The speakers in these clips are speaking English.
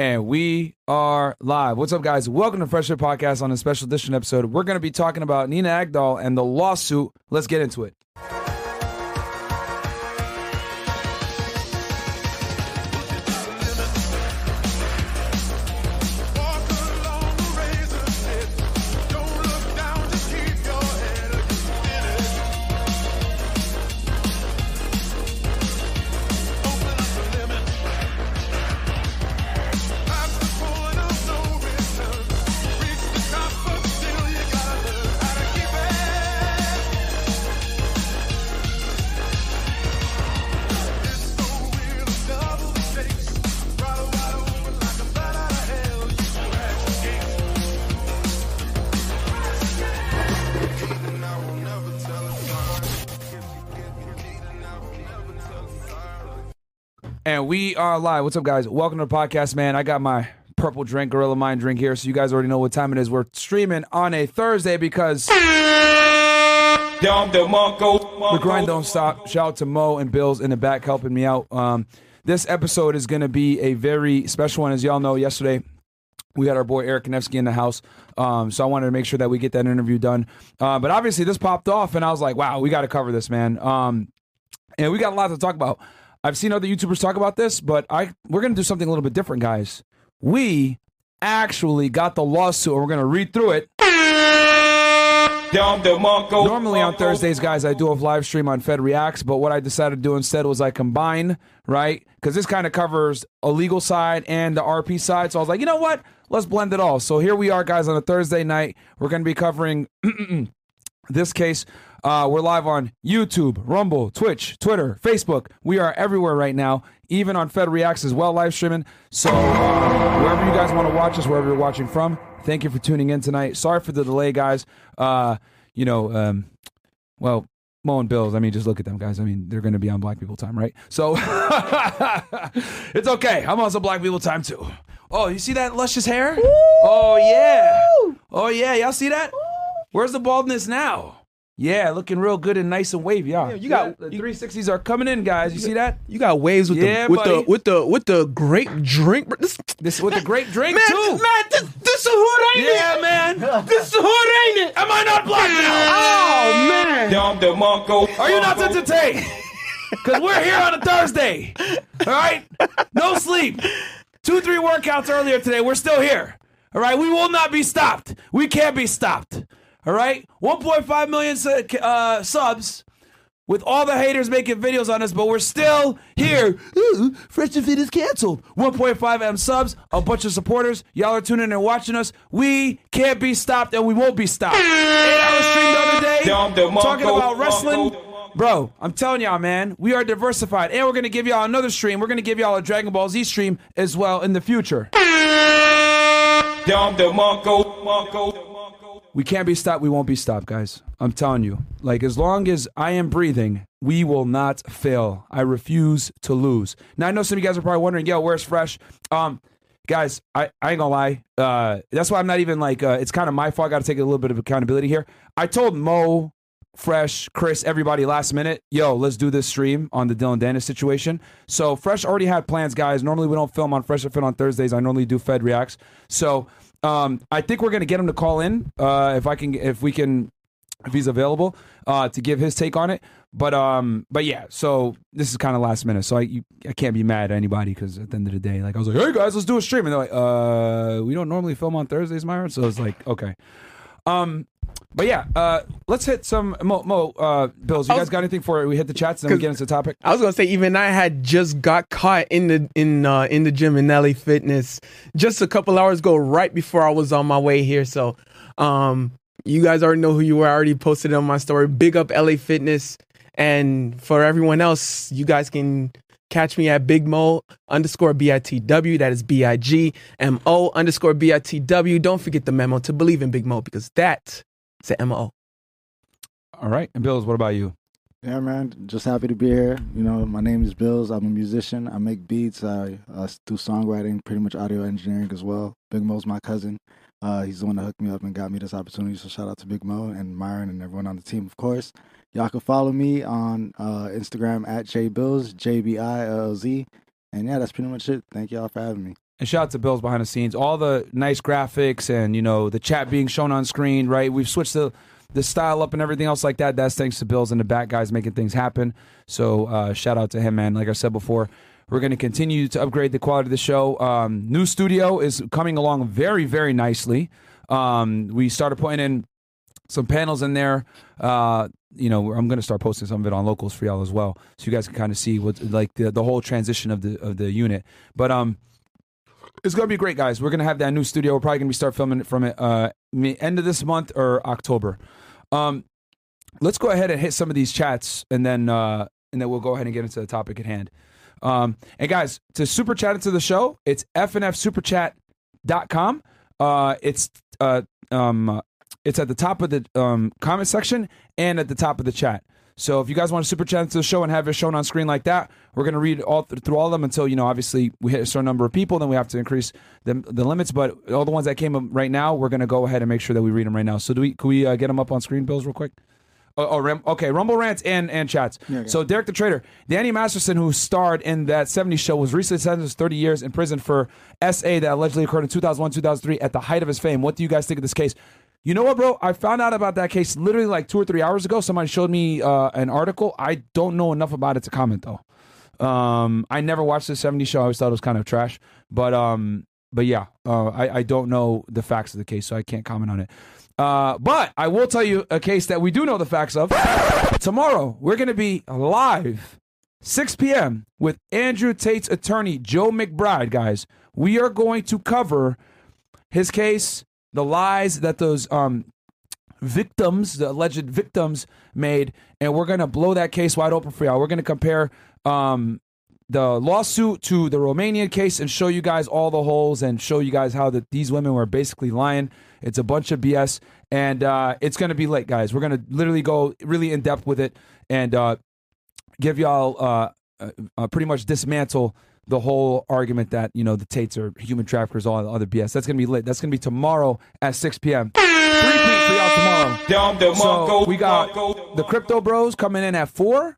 And we are live. What's up, guys? Welcome to Fresh Air Podcast. On a special edition episode, we're going to be talking about Nina Agdal and the lawsuit. Let's get into it. And we are live. What's up, guys? Welcome to the podcast, man. I got my purple drink, Gorilla Mind drink here, so you guys already know what time it is. We're streaming on a Thursday because the grind don't stop. Shout out to Mo and Bills in the back helping me out. This episode is going to be a very special one. As y'all know, yesterday we had our boy Eric Knefski in the house, so I wanted to make sure that we get that interview done. But obviously this popped off, and I was like, wow, we got to cover this, man. And we got a lot to talk about. I've seen other YouTubers talk about this, but we're going to do something a little bit different, guys. We actually got the lawsuit, and we're going to read through it. Normally on Thursdays, guys, I do a live stream on Fed Reacts, but what I decided to do instead was I combine, right? Because this kind of covers a legal side and the RP side, so I was like, you know what? Let's blend it all. So here we are, guys, on a Thursday night. We're going to be covering this case. We're live on YouTube, Rumble, Twitch, Twitter, Facebook. We are everywhere right now, even on Fed Reacts as well, live streaming. So wherever you guys want to watch us, wherever you're watching from, thank you for tuning in tonight. Sorry for the delay, guys. Well, Mo and Bills, I mean, just look at them, guys. I mean, they're going to be on Black People Time, right? So it's okay. I'm also Black People Time, too. Oh, you see that luscious hair? Woo! Oh, yeah. Oh, yeah. Y'all see that? Woo! Where's the baldness now? Yeah, looking real good and nice and wavy. Yeah, you got the 360s are coming in, guys. You see that? You got waves with the grape drink. This with the grape drink, man, too. Man, this a hood, ain't it? Yeah, man. This a hood, ain't it? Am I not black now? Oh man. Are you not entertained? Because we're here on a Thursday. All right, no sleep. 2-3 workouts earlier today. We're still here. All right, we will not be stopped. We can't be stopped. All right, 1.5 million subs with all the haters making videos on us, but we're still here. Ooh, Fresh and Fit is canceled. 1.5 M subs, a bunch of supporters. Y'all are tuning in and watching us. We can't be stopped, and we won't be stopped. 8 hour stream the other day, talking about wrestling. Bro, I'm telling y'all, man, we are diversified, and we're going to give y'all another stream. We're going to give y'all a Dragon Ball Z stream as well in the future. We can't be stopped. We won't be stopped, guys. I'm telling you. Like, as long as I am breathing, we will not fail. I refuse to lose. Now, I know some of you guys are probably wondering, yo, where's Fresh? Guys, I ain't gonna lie. That's why I'm not even like, it's kind of my fault. I got to take a little bit of accountability here. I told Mo, Fresh, Chris, everybody last minute, yo, let's do this stream on the Dillon Danis situation. So Fresh already had plans, guys. Normally, we don't film on Fresh or Fit on Thursdays. I normally do Fed Reacts. So I think we're gonna get him to call in if he's available to give his take on it. But yeah, so this is kind of last minute, so I can't be mad at anybody because at the end of the day, like I was like, hey guys, let's do a stream, and they're like, we don't normally film on Thursdays, Myron. So it's like, okay, but yeah, let's hit some Mo Bills. You guys got anything for it? We hit the chats and then we get into the topic. I was gonna say, even I had just got caught in the gym in LA Fitness just a couple hours ago, right before I was on my way here. So, you guys already know who you were. I already posted it on my story. Big up LA Fitness, and for everyone else, you guys can catch me at BigMo_BITW. That is BIGMO_BITW. Don't forget the memo to believe in Big Mo, because that is an MO. All right. And Bills, what about you? Yeah, man. Just happy to be here. You know, my name is Bills. I'm a musician. I make beats. I do songwriting, pretty much audio engineering as well. Big Mo's my cousin. He's the one that hooked me up and got me this opportunity. So shout out to Big Mo and Myron and everyone on the team, of course. Y'all can follow me on Instagram at JBills, JBILLZ. And yeah, that's pretty much it. Thank y'all for having me. And shout out to Bill's behind the scenes. All the nice graphics and, you know, the chat being shown on screen, right? We've switched the style up and everything else like that. That's thanks to Bill's and the back guys making things happen. So shout out to him, man. Like I said before, we're going to continue to upgrade the quality of the show. New studio is coming along very, very nicely. We started putting in some panels in there. You know, I'm going to start posting some of it on Locals for y'all as well, so you guys can kind of see what like the whole transition of the unit. But it's going to be great, guys. We're going to have that new studio. We're probably going to start filming it from it end of this month or October. Let's go ahead and hit some of these chats, and then we'll go ahead and get into the topic at hand. And guys, to super chat into the show, it's fnfsuperchat.com. It's at the top of the comment section and at the top of the chat. So if you guys want to super chat into the show and have it shown on screen like that, we're going to read all through all of them until, you know, obviously we hit a certain number of people, then we have to increase the limits. But all the ones that came up right now, we're going to go ahead and make sure that we read them right now. So can we get them up on screen, Bills, real quick? Okay, Rumble Rants and Chats. Yeah, so Derek the Trader, Danny Masterson, who starred in that 70s show, was recently sentenced to 30 years in prison for SA that allegedly occurred in 2001, 2003 at the height of his fame. What do you guys think of this case? You know what, bro? I found out about that case literally like 2 or 3 hours ago. Somebody showed me an article. I don't know enough about it to comment, though. I never watched the 70s show. I always thought it was kind of trash. But yeah, I don't know the facts of the case, so I can't comment on it. But I will tell you a case that we do know the facts of. Tomorrow, we're going to be live, 6 p.m., with Andrew Tate's attorney, Joe McBride, guys. We are going to cover his case, the lies that those the alleged victims made, and we're going to blow that case wide open for y'all. We're going to compare the lawsuit to the Romanian case and show you guys all the holes and show you guys how that these women were basically lying. It's a bunch of BS, and it's going to be late, guys. We're going to literally go really in-depth with it and give y'all pretty much dismantle the whole argument that, you know, the Tates are human traffickers, all the other BS. That's going to be lit. That's going to be tomorrow at 6 p.m. 3 p.m. for y'all tomorrow. So we got the Crypto Bros coming in at 4,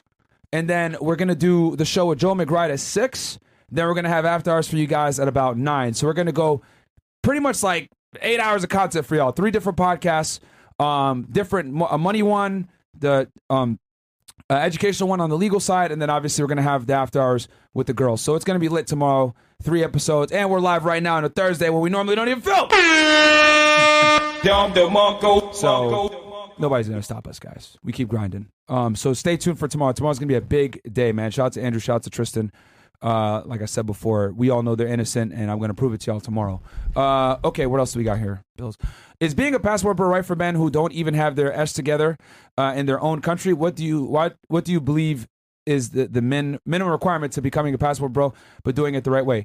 and then we're going to do the show with Joe McBride at 6. Then we're going to have after hours for you guys at about 9. So we're going to go pretty much like 8 hours of content for y'all. 3 different podcasts, different money one, the educational one on the legal side, and then obviously we're going to have the after hours with the girls. So it's going to be lit tomorrow, 3 episodes, and we're live right now on a Thursday when we normally don't even film. So nobody's going to stop us, guys. We keep grinding. So stay tuned for tomorrow. Tomorrow's going to be a big day, man. Shout out to Andrew. Shout out to Tristan. Like I said before, we all know they're innocent, and I'm going to prove it to y'all tomorrow. Okay, what else do we got here, Bills? Is being a passport per right for men who don't even have their S together in their own country? What do you believe is the minimum requirement to becoming a passport bro, but doing it the right way?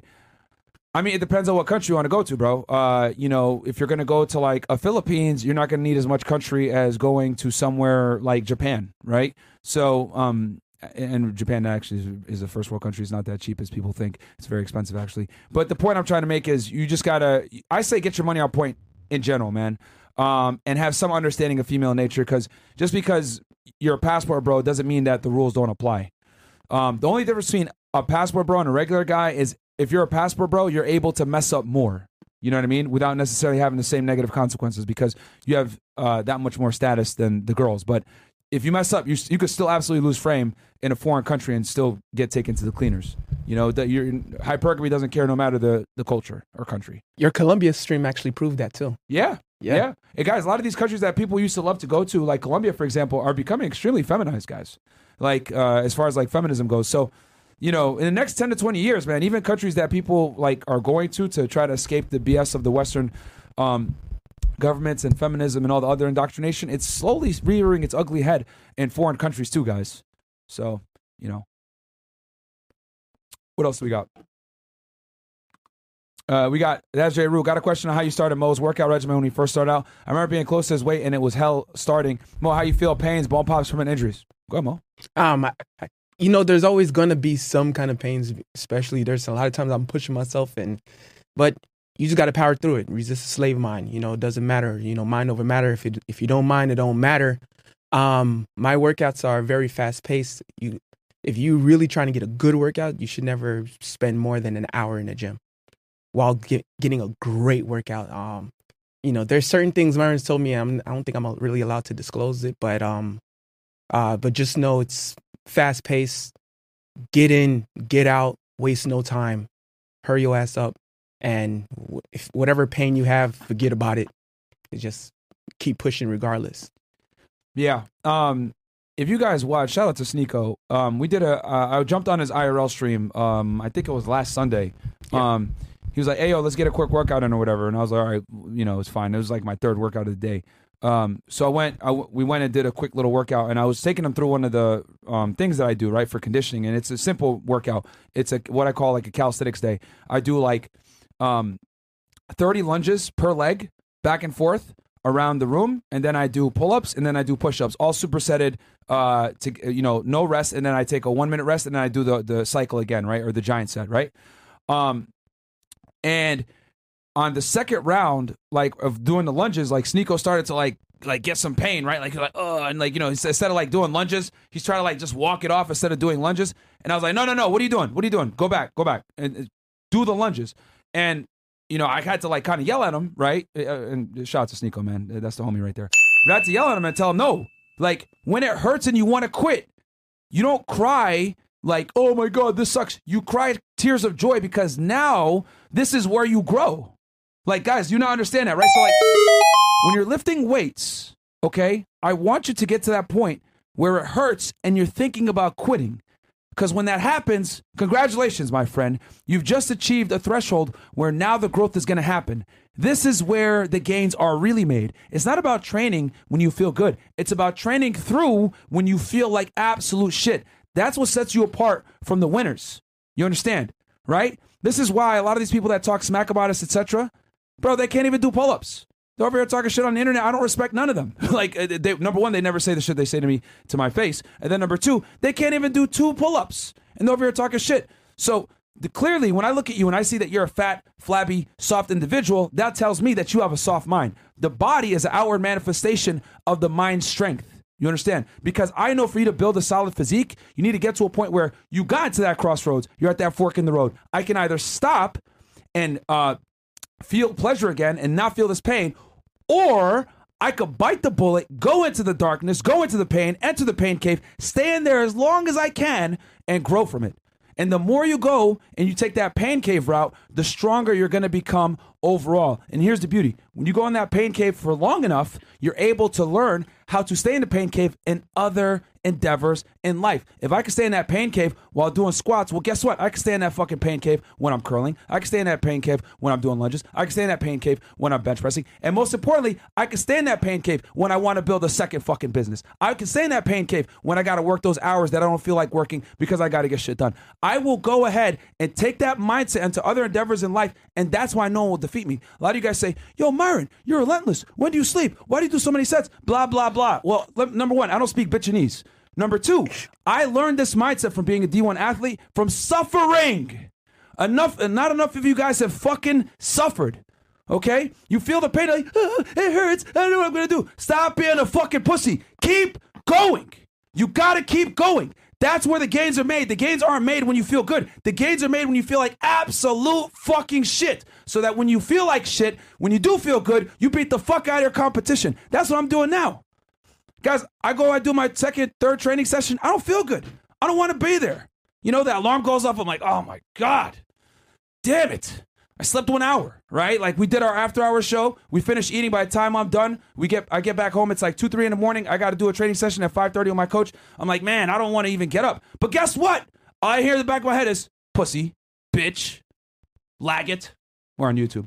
I mean, it depends on what country you want to go to, bro. You know, if you're going to go to like a Philippines, you're not going to need as much country as going to somewhere like Japan, right? So, and Japan actually is a first world country. It's not that cheap as people think. It's very expensive, actually. But the point I'm trying to make is you just got to, I say get your money on point in general, man, and have some understanding of female nature, because just because you're a passport bro doesn't mean that the rules don't apply. The only difference between a passport bro and a regular guy is if you're a passport bro, you're able to mess up more. You know what I mean? Without necessarily having the same negative consequences, because you have that much more status than the girls. But if you mess up, you could still absolutely lose frame in a foreign country and still get taken to the cleaners. You know, that your hypergamy doesn't care no matter the culture or country. Your Colombia stream actually proved that too. Yeah. Hey guys, a lot of these countries that people used to love to go to, like Colombia, for example, are becoming extremely feminized, guys. Like as far as like feminism goes. So, you know, in the next 10 to 20 years, man, even countries that people like are going to try to escape the BS of the Western governments and feminism and all the other indoctrination, it's slowly rearing its ugly head in foreign countries too, guys. So, you know, what else do we got? We got that's J. Rue. Got a question on how you started Mo's workout regimen when he first started out. I remember being close to his weight and it was hell starting. Mo, how you feel? Pains, bone pops, permanent injuries. Go ahead, Mo. You know, there's always going to be some kind of pains, especially there's a lot of times I'm pushing myself and, but you just got to power through it. Resist the slave mind. You know, it doesn't matter. You know, mind over matter. If you don't mind, it don't matter. My workouts are very fast paced. If you really trying to get a good workout, you should never spend more than an hour in the gym. while getting a great workout. You know, there's certain things Myron's told me, I don't think I'm really allowed to disclose it, but just know it's fast paced. Get in, get out, waste no time, hurry your ass up, and if whatever pain you have, forget about it. Just keep pushing regardless. Yeah. If you guys watch, shout out to Sneako. We did a, I jumped on his IRL stream. I think it was last Sunday. Yeah. He was like, "Hey, yo, let's get a quick workout in or whatever." And I was like, "All right, you know, it's fine." It was like my third workout of the day. So I went, we went and did a quick little workout, and I was taking him through one of the things that I do, right, for conditioning. And it's a simple workout. It's a, what I call like a calisthenics day. I do like 30 lunges per leg, back and forth around the room, and then I do pull-ups, and then I do push-ups, all supersetted, to, you know, no rest, and then I take a 1 minute rest, and then I do the cycle again, right, or the giant set, right? And on the second round, like, of doing the lunges, like, Sneako started to, like get some pain, right? Like, he's like, oh, and, like, you know, instead of, like, doing lunges, he's trying to, like, just walk it off instead of doing lunges. And I was like, no, what are you doing? What are you doing? Go back, and do the lunges. And, you know, I had to, like, kind of yell at him, right? And shout out to Sneako, man. That's the homie right there. But I had to yell at him and tell him, no. Like, when it hurts and you want to quit, you don't cry like, oh, my God, this sucks. You cry tears of joy because now this is where you grow. Like, guys, you not understand that, right? So, like, when you're lifting weights, okay, I want you to get to that point where it hurts and you're thinking about quitting. Because when that happens, congratulations, my friend. You've just achieved a threshold where now the growth is going to happen. This is where the gains are really made. It's not about training when you feel good. It's about training through when you feel like absolute shit. That's what sets you apart from the winners. You understand, right? This is why a lot of these people that talk smack about us, etc., bro, they can't even do pull-ups. They're over here talking shit on the internet. I don't respect none of them. Like, they, number one, they never say the shit they say to me, to my face. And then number two, they can't even do two pull-ups. And they're over here talking shit. So clearly, when I look at you and I see that you're a fat, flabby, soft individual, that tells me that you have a soft mind. The body is an outward manifestation of the mind's strength. You understand? Because I know for you to build a solid physique, you need to get to a point where you got to that crossroads. You're at that fork in the road. I can either stop and feel pleasure again and not feel this pain, or I could bite the bullet, go into the darkness, go into the pain, enter the pain cave, stay in there as long as I can, and grow from it. And the more you go and you take that pain cave route, the stronger you're going to become overall. And here's the beauty. When you go in that pain cave for long enough, you're able to learn how to stay in the pain cave in other endeavors in life. If I can stay in that pain cave while doing squats, well, guess what? I can stay in that fucking pain cave when I'm curling. I can stay in that pain cave when I'm doing lunges. I can stay in that pain cave when I'm bench pressing. And most importantly, I can stay in that pain cave when I want to build a second fucking business. I can stay in that pain cave when I got to work those hours that I don't feel like working because I got to get shit done. I will go ahead and take that mindset into other endeavors in life, and that's why no one will defeat me. A lot of you guys say, yo, Myron, you're relentless. When do you sleep? Why do you do so many sets? Blah, blah, blah. Well, number one, I don't speak bitchinese. Number two, I learned this mindset from being a D1 athlete, from suffering. Enough, and not enough of you guys have fucking suffered, okay? You feel the pain, like, oh, it hurts, I don't know what I'm going to do. Stop being a fucking pussy. Keep going. You got to keep going. That's where the gains are made. The gains aren't made when you feel good. The gains are made when you feel like absolute fucking shit. So that when you feel like shit, when you do feel good, you beat the fuck out of your competition. That's what I'm doing now. Guys, I do my second, third training session. I don't feel good. I don't want to be there. You know, the alarm goes off. I'm like, oh, my God. Damn it. I slept 1 hour, right? Like, we did our after-hour show. We finished eating. By the time I'm done, I get back home. It's like 2, 3 in the morning. I got to do a training session at 5:30 with my coach. I'm like, man, I don't want to even get up. But guess what? All I hear in the back of my head is, pussy, bitch, lag it. We're on YouTube.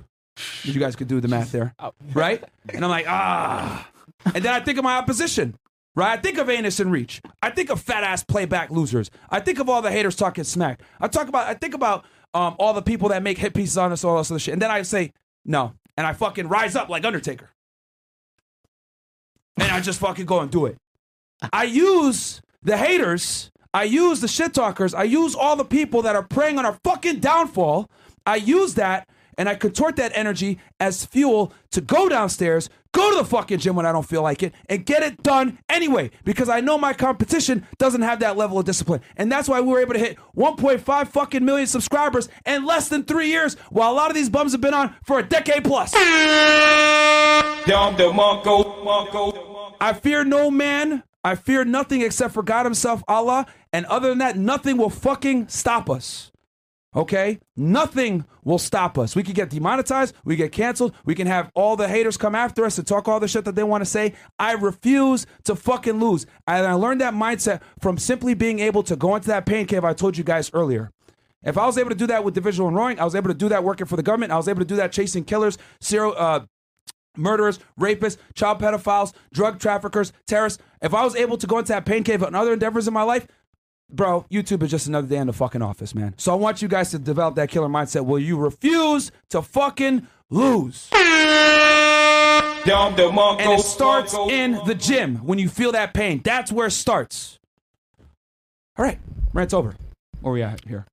You guys could do the math there, right? And I'm like, ah... And then I think of my opposition, right? I think of Anus and Reach. I think of fat-ass playback losers. I think of all the haters talking smack. I think about all the people that make hit pieces on us, all this other shit. And then I say, no. And I fucking rise up like Undertaker. And I just fucking go and do it. I use the haters. I use the shit talkers. I use all the people that are preying on our fucking downfall. I use that. and I contort that energy as fuel to go downstairs, go to the fucking gym when I don't feel like it, and get it done anyway, because I know my competition doesn't have that level of discipline. And that's why we were able to hit 1.5 fucking million subscribers in less than 3 years, while a lot of these bums have been on for a decade plus. I fear no man, I fear nothing except for God himself, Allah, and other than that, nothing will fucking stop us. Okay? Nothing will stop us. We can get demonetized. We get canceled. We can have all the haters come after us and talk all the shit that they want to say. I refuse to fucking lose. And I learned that mindset from simply being able to go into that pain cave I told you guys earlier. If I was able to do that with divisional and rowing, I was able to do that working for the government. I was able to do that chasing killers, serial murderers, rapists, child pedophiles, drug traffickers, terrorists. If I was able to go into that pain cave and other endeavors in my life, bro, YouTube is just another day in the fucking office, man. So I want you guys to develop that killer mindset where you refuse to fucking lose. And it starts in the gym when you feel that pain. That's where it starts. All right, rant's over. Where we at here?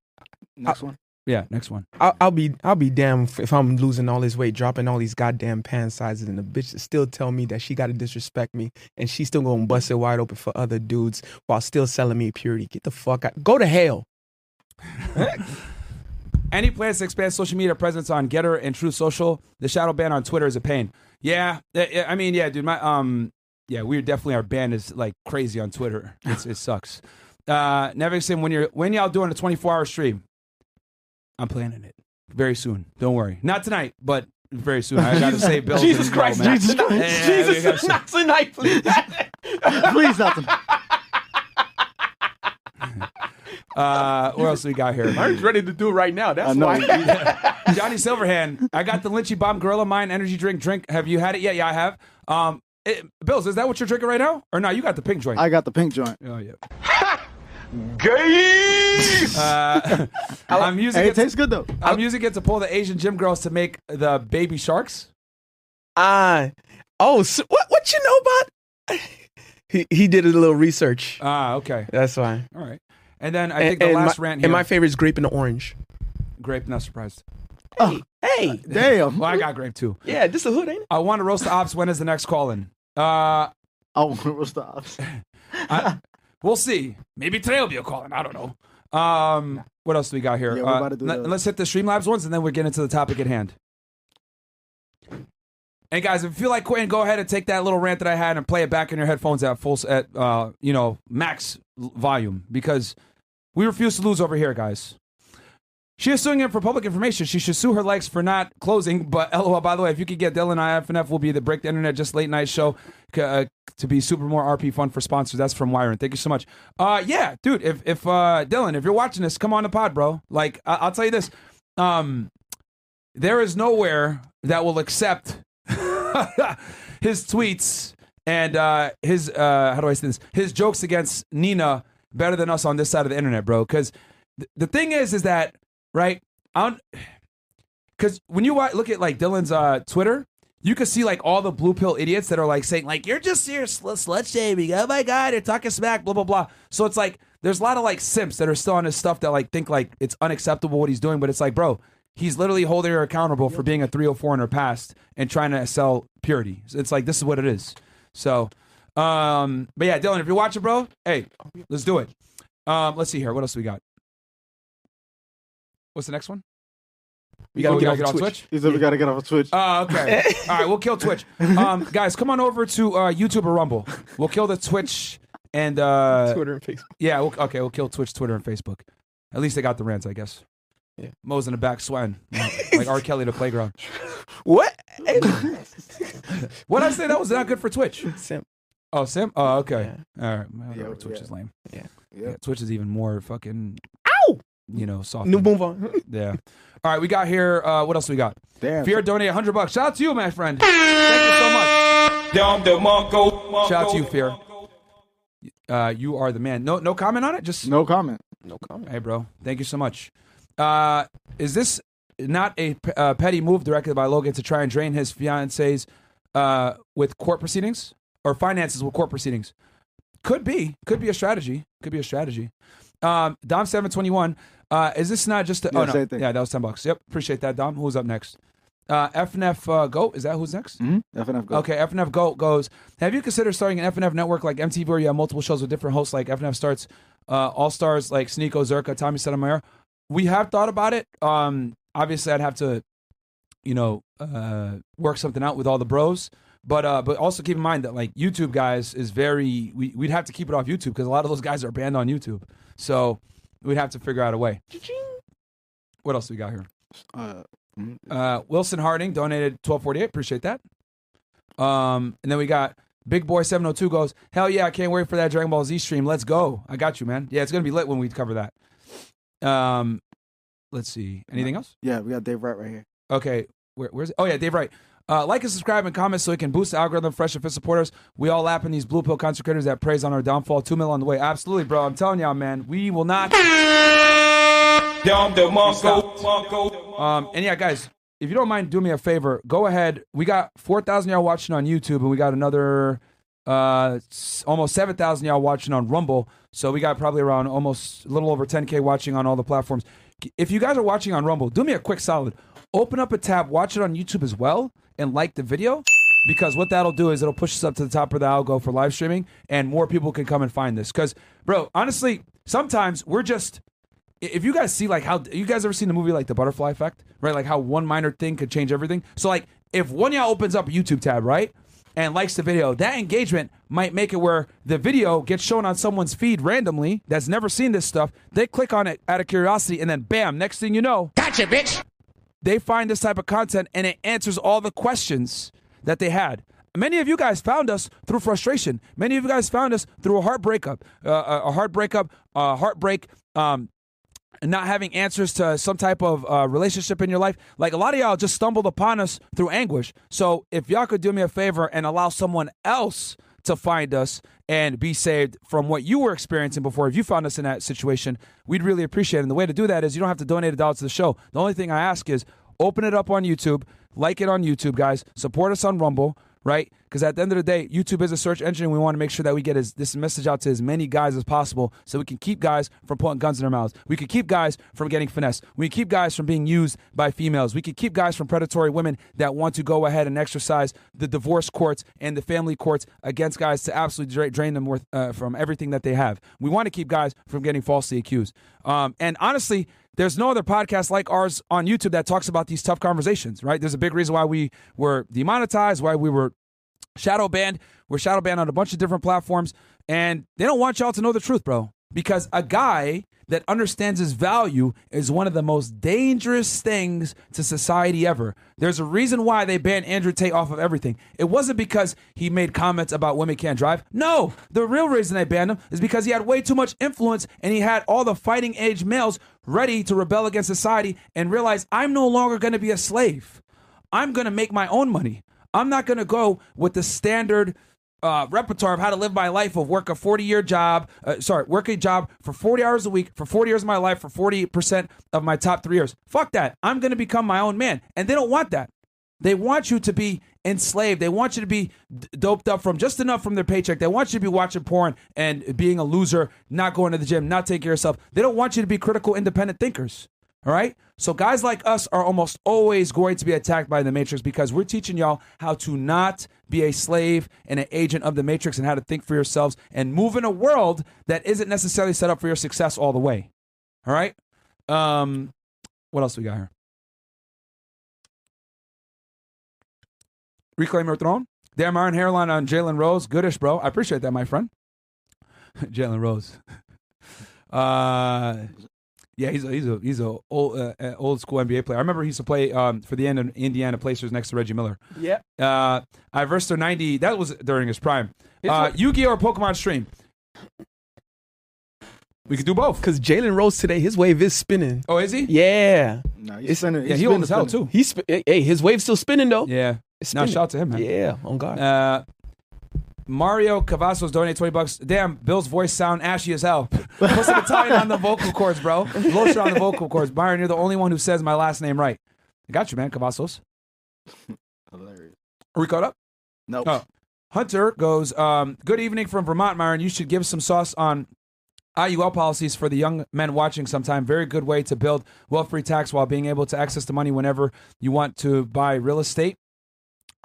Next one. Yeah, next one. I'll be damned if I'm losing all this weight, dropping all these goddamn pan sizes, and the bitch still tell me that she got to disrespect me, and she's still going to bust it wide open for other dudes while still selling me purity. Get the fuck out. Go to hell. Any plans to expand social media presence on Getter and True Social? The shadow ban on Twitter is a pain. Yeah, I mean, yeah, dude. My yeah, we're definitely, our ban is like crazy on Twitter. It sucks. Nevixon, when y'all doing a 24-hour stream? I'm planning it very soon. Don't worry. Not tonight, but very soon. I got to say, Bill. Jesus Christ. Go, Jesus Christ. Jesus, not tonight, please. Please, not tonight. What else we got here? I'm ready to do it right now. That's why. Johnny Silverhand, I got the Lynchy Bomb Gorilla Mind Energy Drink. Have you had it yet? Yeah, I have. Bills, is that what you're drinking right now? Or no, you got the pink joint. I got the pink joint. Oh, yeah. Gays. I'm using it tastes good though. I'm using it to pull the Asian gym girls to make the baby sharks. So what you know about? He did a little research. Okay, that's fine. All right, and then I think the last rant here. And my favorite is grape and orange. Grape, not surprised. Hey, damn. Well, I got grape too. Yeah, this a hood, ain't it? I want to roast the ops. When is the next call in? I want to roast the ops. We'll see. Maybe today will be a call-in. I don't know. What else do we got here? Yeah, we're about to do let's hit the Streamlabs ones, and then we'll get into the topic at hand. And guys, if you feel like quitting, go ahead and take that little rant that I had and play it back in your headphones at full, max volume, because we refuse to lose over here, guys. She is suing him for public information. She should sue her likes for not closing. But LOL, by the way, if you could get Dillon IFNF, will be the Break the Internet Just Late Night show to be super more RP fun for sponsors. That's from Wyron. Thank you so much. Yeah, dude, if Dillon, if you're watching this, come on the pod, bro. Like, I'll tell you this. There is nowhere that will accept his tweets and his jokes against Nina better than us on this side of the internet, bro. Because the thing is that, right? Because when you look at like Dillon's Twitter, you can see like all the blue pill idiots that are like saying like, you're just here slut shaming. Oh my God, you're talking smack, blah, blah, blah. So it's like, there's a lot of like simps that are still on his stuff that like think like it's unacceptable what he's doing. But it's like, bro, he's literally holding her accountable for being a 304 in her past and trying to sell purity. It's like, this is what it is. So, but yeah, Dillon, if you're watching, bro, hey, let's do it. Let's see here. What else we got? What's the next one? We gotta get off Twitch. He said we gotta get off of Twitch. Okay. All right, we'll kill Twitch. Guys, come on over to YouTube or Rumble. We'll kill the Twitch and Twitter and Facebook. Yeah. We'll kill Twitch, Twitter, and Facebook. At least they got the rants, I guess. Yeah. Mo's in the back sweating like R. Kelly to playground. What? What I say? That was not good for Twitch. Sim. Oh, Sim. Oh, okay. Yeah. All right. Twitch is lame. Yeah. Twitch is even more fucking. Soft. New move on. Yeah. All right, we got here. What else we got? Damn. Fear donate $100. Shout out to you, my friend. Thank you so much. Shout out to you, Fear. You are the man. No comment on it? Just no comment. No comment. Hey, bro. Thank you so much. Is this not a petty move directed by Logan to try and drain his fiance's with court proceedings? Or finances with court proceedings? Could be. Could be a strategy. Dom721, Is this not just... yeah, oh, no. Same thing. Yeah, that was $10. Yep, appreciate that, Dom. Who's up next? FNF Goat, is that who's next? Mm-hmm. FNF Goat. Okay, FNF Goat goes, have you considered starting an FNF network like MTV where you have multiple shows with different hosts like FNF starts All-Stars like Sneako, Zerka, Tommy Sotomayor? We have thought about it. Obviously, I'd have to, you know, work something out with all the bros. But also keep in mind that, like, YouTube guys is very... We'd have to keep it off YouTube because a lot of those guys are banned on YouTube. So we'd have to figure out a way. What else do we got here? Wilson Harding donated $12.48. Appreciate that. And then we got Big Boy 702 goes, hell yeah, I can't wait for that Dragon Ball Z stream. Let's go. I got you, man. Yeah, it's going to be lit when we cover that. Let's see. Anything else? Yeah, we got Dave Wright right here. Okay. Where's it? Oh, yeah, Dave Wright. Like and subscribe and comment so it can boost the algorithm. Fresh and Fit supporters. We all lapping these blue pill content creators that praise on our downfall. $2 million on the way. Absolutely, bro. I'm telling y'all, man. We will not. And yeah, guys, if you don't mind, do me a favor. Go ahead. We got 4,000 y'all watching on YouTube, and we got another almost 7,000 y'all watching on Rumble. So we got probably around almost a little over 10K watching on all the platforms. If you guys are watching on Rumble, do me a quick solid. Open up a tab, watch it on YouTube as well, and like the video, because what that'll do is it'll push us up to the top of the algo for live streaming, and more people can come and find this. Because, bro, honestly, sometimes we're just... If you guys see, like, how... You guys ever seen the movie, like, The Butterfly Effect? Right? Like, how one minor thing could change everything? So, like, if one y'all opens up a YouTube tab, right, and likes the video, that engagement might make it where the video gets shown on someone's feed randomly that's never seen this stuff. They click on it out of curiosity, and then, bam, next thing you know... Gotcha, bitch! They find this type of content, and it answers all the questions that they had. Many of you guys found us through frustration. Many of you guys found us through a heartbreak, not having answers to some type of relationship in your life. Like, a lot of y'all just stumbled upon us through anguish. So if y'all could do me a favor and allow someone else to find us and be saved from what you were experiencing before. If you found us in that situation, we'd really appreciate it. And the way to do that is you don't have to donate $1 to the show. The only thing I ask is open it up on YouTube, like it on YouTube, guys. Support us on Rumble, right? Because at the end of the day, YouTube is a search engine, and we want to make sure that we get this message out to as many guys as possible so we can keep guys from putting guns in their mouths. We can keep guys from getting finessed. We can keep guys from being used by females. We can keep guys from predatory women that want to go ahead and exercise the divorce courts and the family courts against guys to absolutely drain them from everything that they have. We want to keep guys from getting falsely accused. And honestly, there's no other podcast like ours on YouTube that talks about these tough conversations, right? There's a big reason why we were demonetized, why we were shadow banned. We're shadow banned on a bunch of different platforms, and they don't want y'all to know the truth, bro. Because a guy that understands his value is one of the most dangerous things to society ever. There's a reason why they banned Andrew Tate off of everything. It wasn't because he made comments about women can't drive. No, the real reason they banned him is because he had way too much influence, and he had all the fighting age males ready to rebel against society and realize, I'm no longer going to be a slave. I'm going to make my own money. I'm not going to go with the standard repertoire of how to live my life of work a job for 40 hours a week for 40 years of my life for 40% of my top 3 years. Fuck that. I'm going to become my own man. And they don't want that. They want you to be enslaved. They want you to be doped up from just enough from their paycheck. They want you to be watching porn and being a loser, not going to the gym, not taking care of yourself. They don't want you to be critical, independent thinkers. All right? So guys like us are almost always going to be attacked by the Matrix because we're teaching y'all how to not be a slave and an agent of the Matrix and how to think for yourselves and move in a world that isn't necessarily set up for your success all the way. All right? What else we got here? Reclaim your throne. Damn Iron Hairline on Jalen Rose. Goodish, bro. I appreciate that, my friend. Jalen Rose. Yeah, he's a old school NBA player. I remember he used to play for the Indiana Pacers next to Reggie Miller. Yeah. Iverster 90. That was during his prime. Yu-Gi-Oh or Pokemon stream. We could do both. Cause Jalen Rose today, his wave is spinning. Oh, is he? Yeah. No, he's spinning. Yeah, he old as hell too. Hey, his wave's still spinning though. Yeah. Now shout out to him, man. Yeah. Oh God. Mario Cavazos donated $20. Damn, Bill's voice sound ashy as hell. Put some Italian on the vocal cords, bro. Lotion on the vocal cords. Byron, you're the only one who says my last name right. I got you, man, Cavazos. Hilarious. Are we caught up? No. Nope. Hunter goes, good evening from Vermont, Myron. You should give some sauce on IUL policies for the young men watching sometime. Very good way to build wealth-free tax while being able to access the money whenever you want to buy real estate,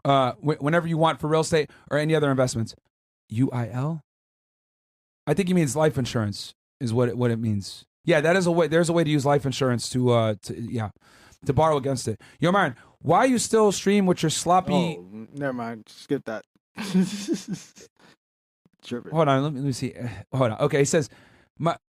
whenever you want for real estate or any other investments. UIL? I think he means life insurance is what it means. Yeah, that is a way. There's a way to use life insurance to borrow against it. Yo, man, why you still stream with your sloppy? Oh, never mind. Skip that. Hold on. Let me see. Hold on. Okay, he says,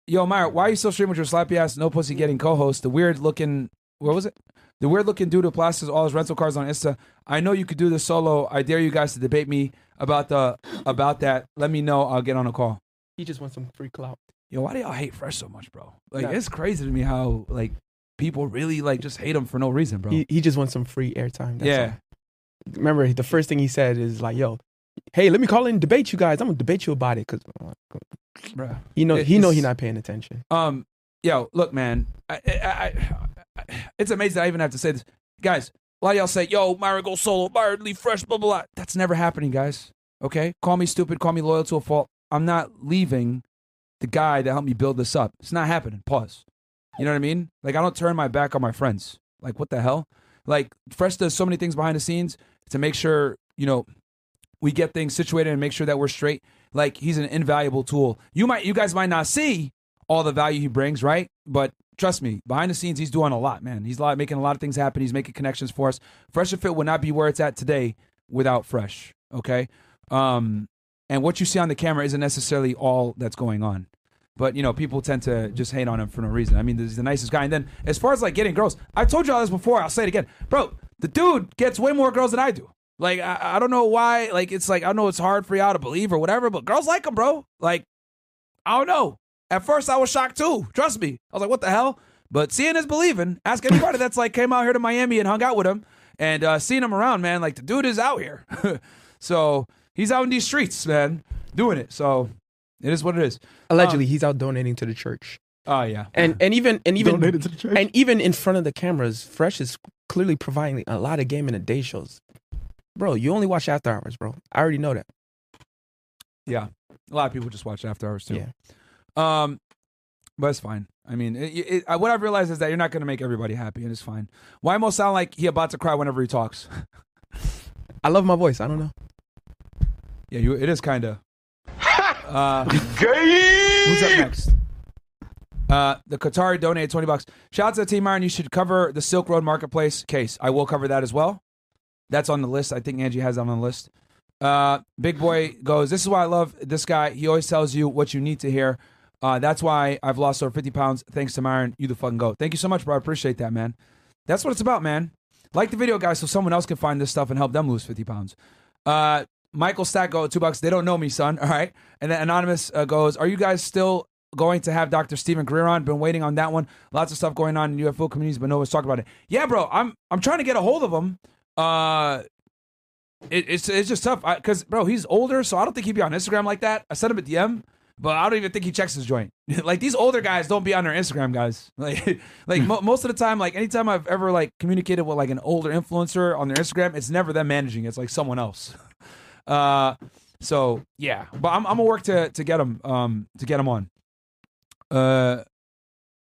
"Yo, Meyer, why are you still streaming with your sloppy ass, no pussy getting co-host? The weird looking, what was it? The weird looking dude who plasters all his rental cars on Insta. I know you could do this solo. I dare you guys to debate me about that. Let me know. I'll get on a call. He just wants some free clout. Yo, why do y'all hate Fresh so much, bro? Like, yeah. It's crazy to me how like people really like just hate him for no reason, bro. He just wants some free airtime. That's all. Remember the first thing he said is like, "Yo, hey, let me call in and debate you guys. I'm gonna debate you about it," because he know he's not paying attention. Yo, look, man, it's amazing that I even have to say this, guys. A lot of y'all say, "Yo, Myra go solo, Myra leave Fresh," blah blah blah. That's never happening, guys. Okay, call me stupid, call me loyal to a fault. I'm not leaving the guy that helped me build this up. It's not happening. Pause. You know what I mean? Like, I don't turn my back on my friends. Like, what the hell? Like, Fresh does so many things behind the scenes to make sure, you know, we get things situated and make sure that we're straight. Like, he's an invaluable tool. You guys might not see all the value he brings, right? But trust me, behind the scenes, he's doing a lot, man. He's making a lot of things happen. He's making connections for us. Fresh and Fit would not be where it's at today without Fresh, okay? And what you see on the camera isn't necessarily all that's going on. But, you know, people tend to just hate on him for no reason. I mean, he's the nicest guy. And then as far as, like, getting girls, I told you all this before. I'll say it again. Bro, the dude gets way more girls than I do. Like, I don't know why. Like, I know it's hard for y'all to believe or whatever, but girls like him, bro. Like, I don't know. At first, I was shocked, too. Trust me. I was like, what the hell? But seeing is believing. Ask anybody that's, like, came out here to Miami and hung out with him and seeing him around, man. Like, the dude is out here. So he's out in these streets, man, doing it. So it is what it is. Allegedly, he's out donating to the church. Oh, yeah. And even donated to the church. And even in front of the cameras, Fresh is clearly providing a lot of game in the day shows. Bro, you only watch after hours, bro. I already know that. Yeah. A lot of people just watch after hours, too. Yeah. But it's fine. I mean, what I've realized is that you're not going to make everybody happy, and it's fine. Wymo sound like he about to cry whenever he talks. I love my voice. I don't know. Yeah, it is kind of. Who's up next? The Qatari donated $20. Shout out to the team, Myron. You should cover the Silk Road Marketplace case. I will cover that as well. That's on the list. I think Angie has that on the list. Big Boy goes, this is why I love this guy. He always tells you what you need to hear. That's why I've lost over 50 pounds. Thanks to Myron. You the fucking goat. Thank you so much, bro. I appreciate that, man. That's what it's about, man. Like the video, guys, so someone else can find this stuff and help them lose 50 pounds. Michael Stack goes, $2. They don't know me, son. All right. And then Anonymous goes, are you guys still going to have Dr. Stephen Greer on? Been waiting on that one. Lots of stuff going on in UFO communities, but no one's talking about it. Yeah, bro. I'm trying to get a hold of him. It's just tough because, bro, he's older, so I don't think he'd be on Instagram like that. I sent him a DM, but I don't even think he checks his joint. Like, these older guys don't be on their Instagram, guys. Like most of the time, like, anytime I've ever, like, communicated with, like, an older influencer on their Instagram, it's never them managing. It's, like, someone else. So yeah, but I'm gonna work to get him on.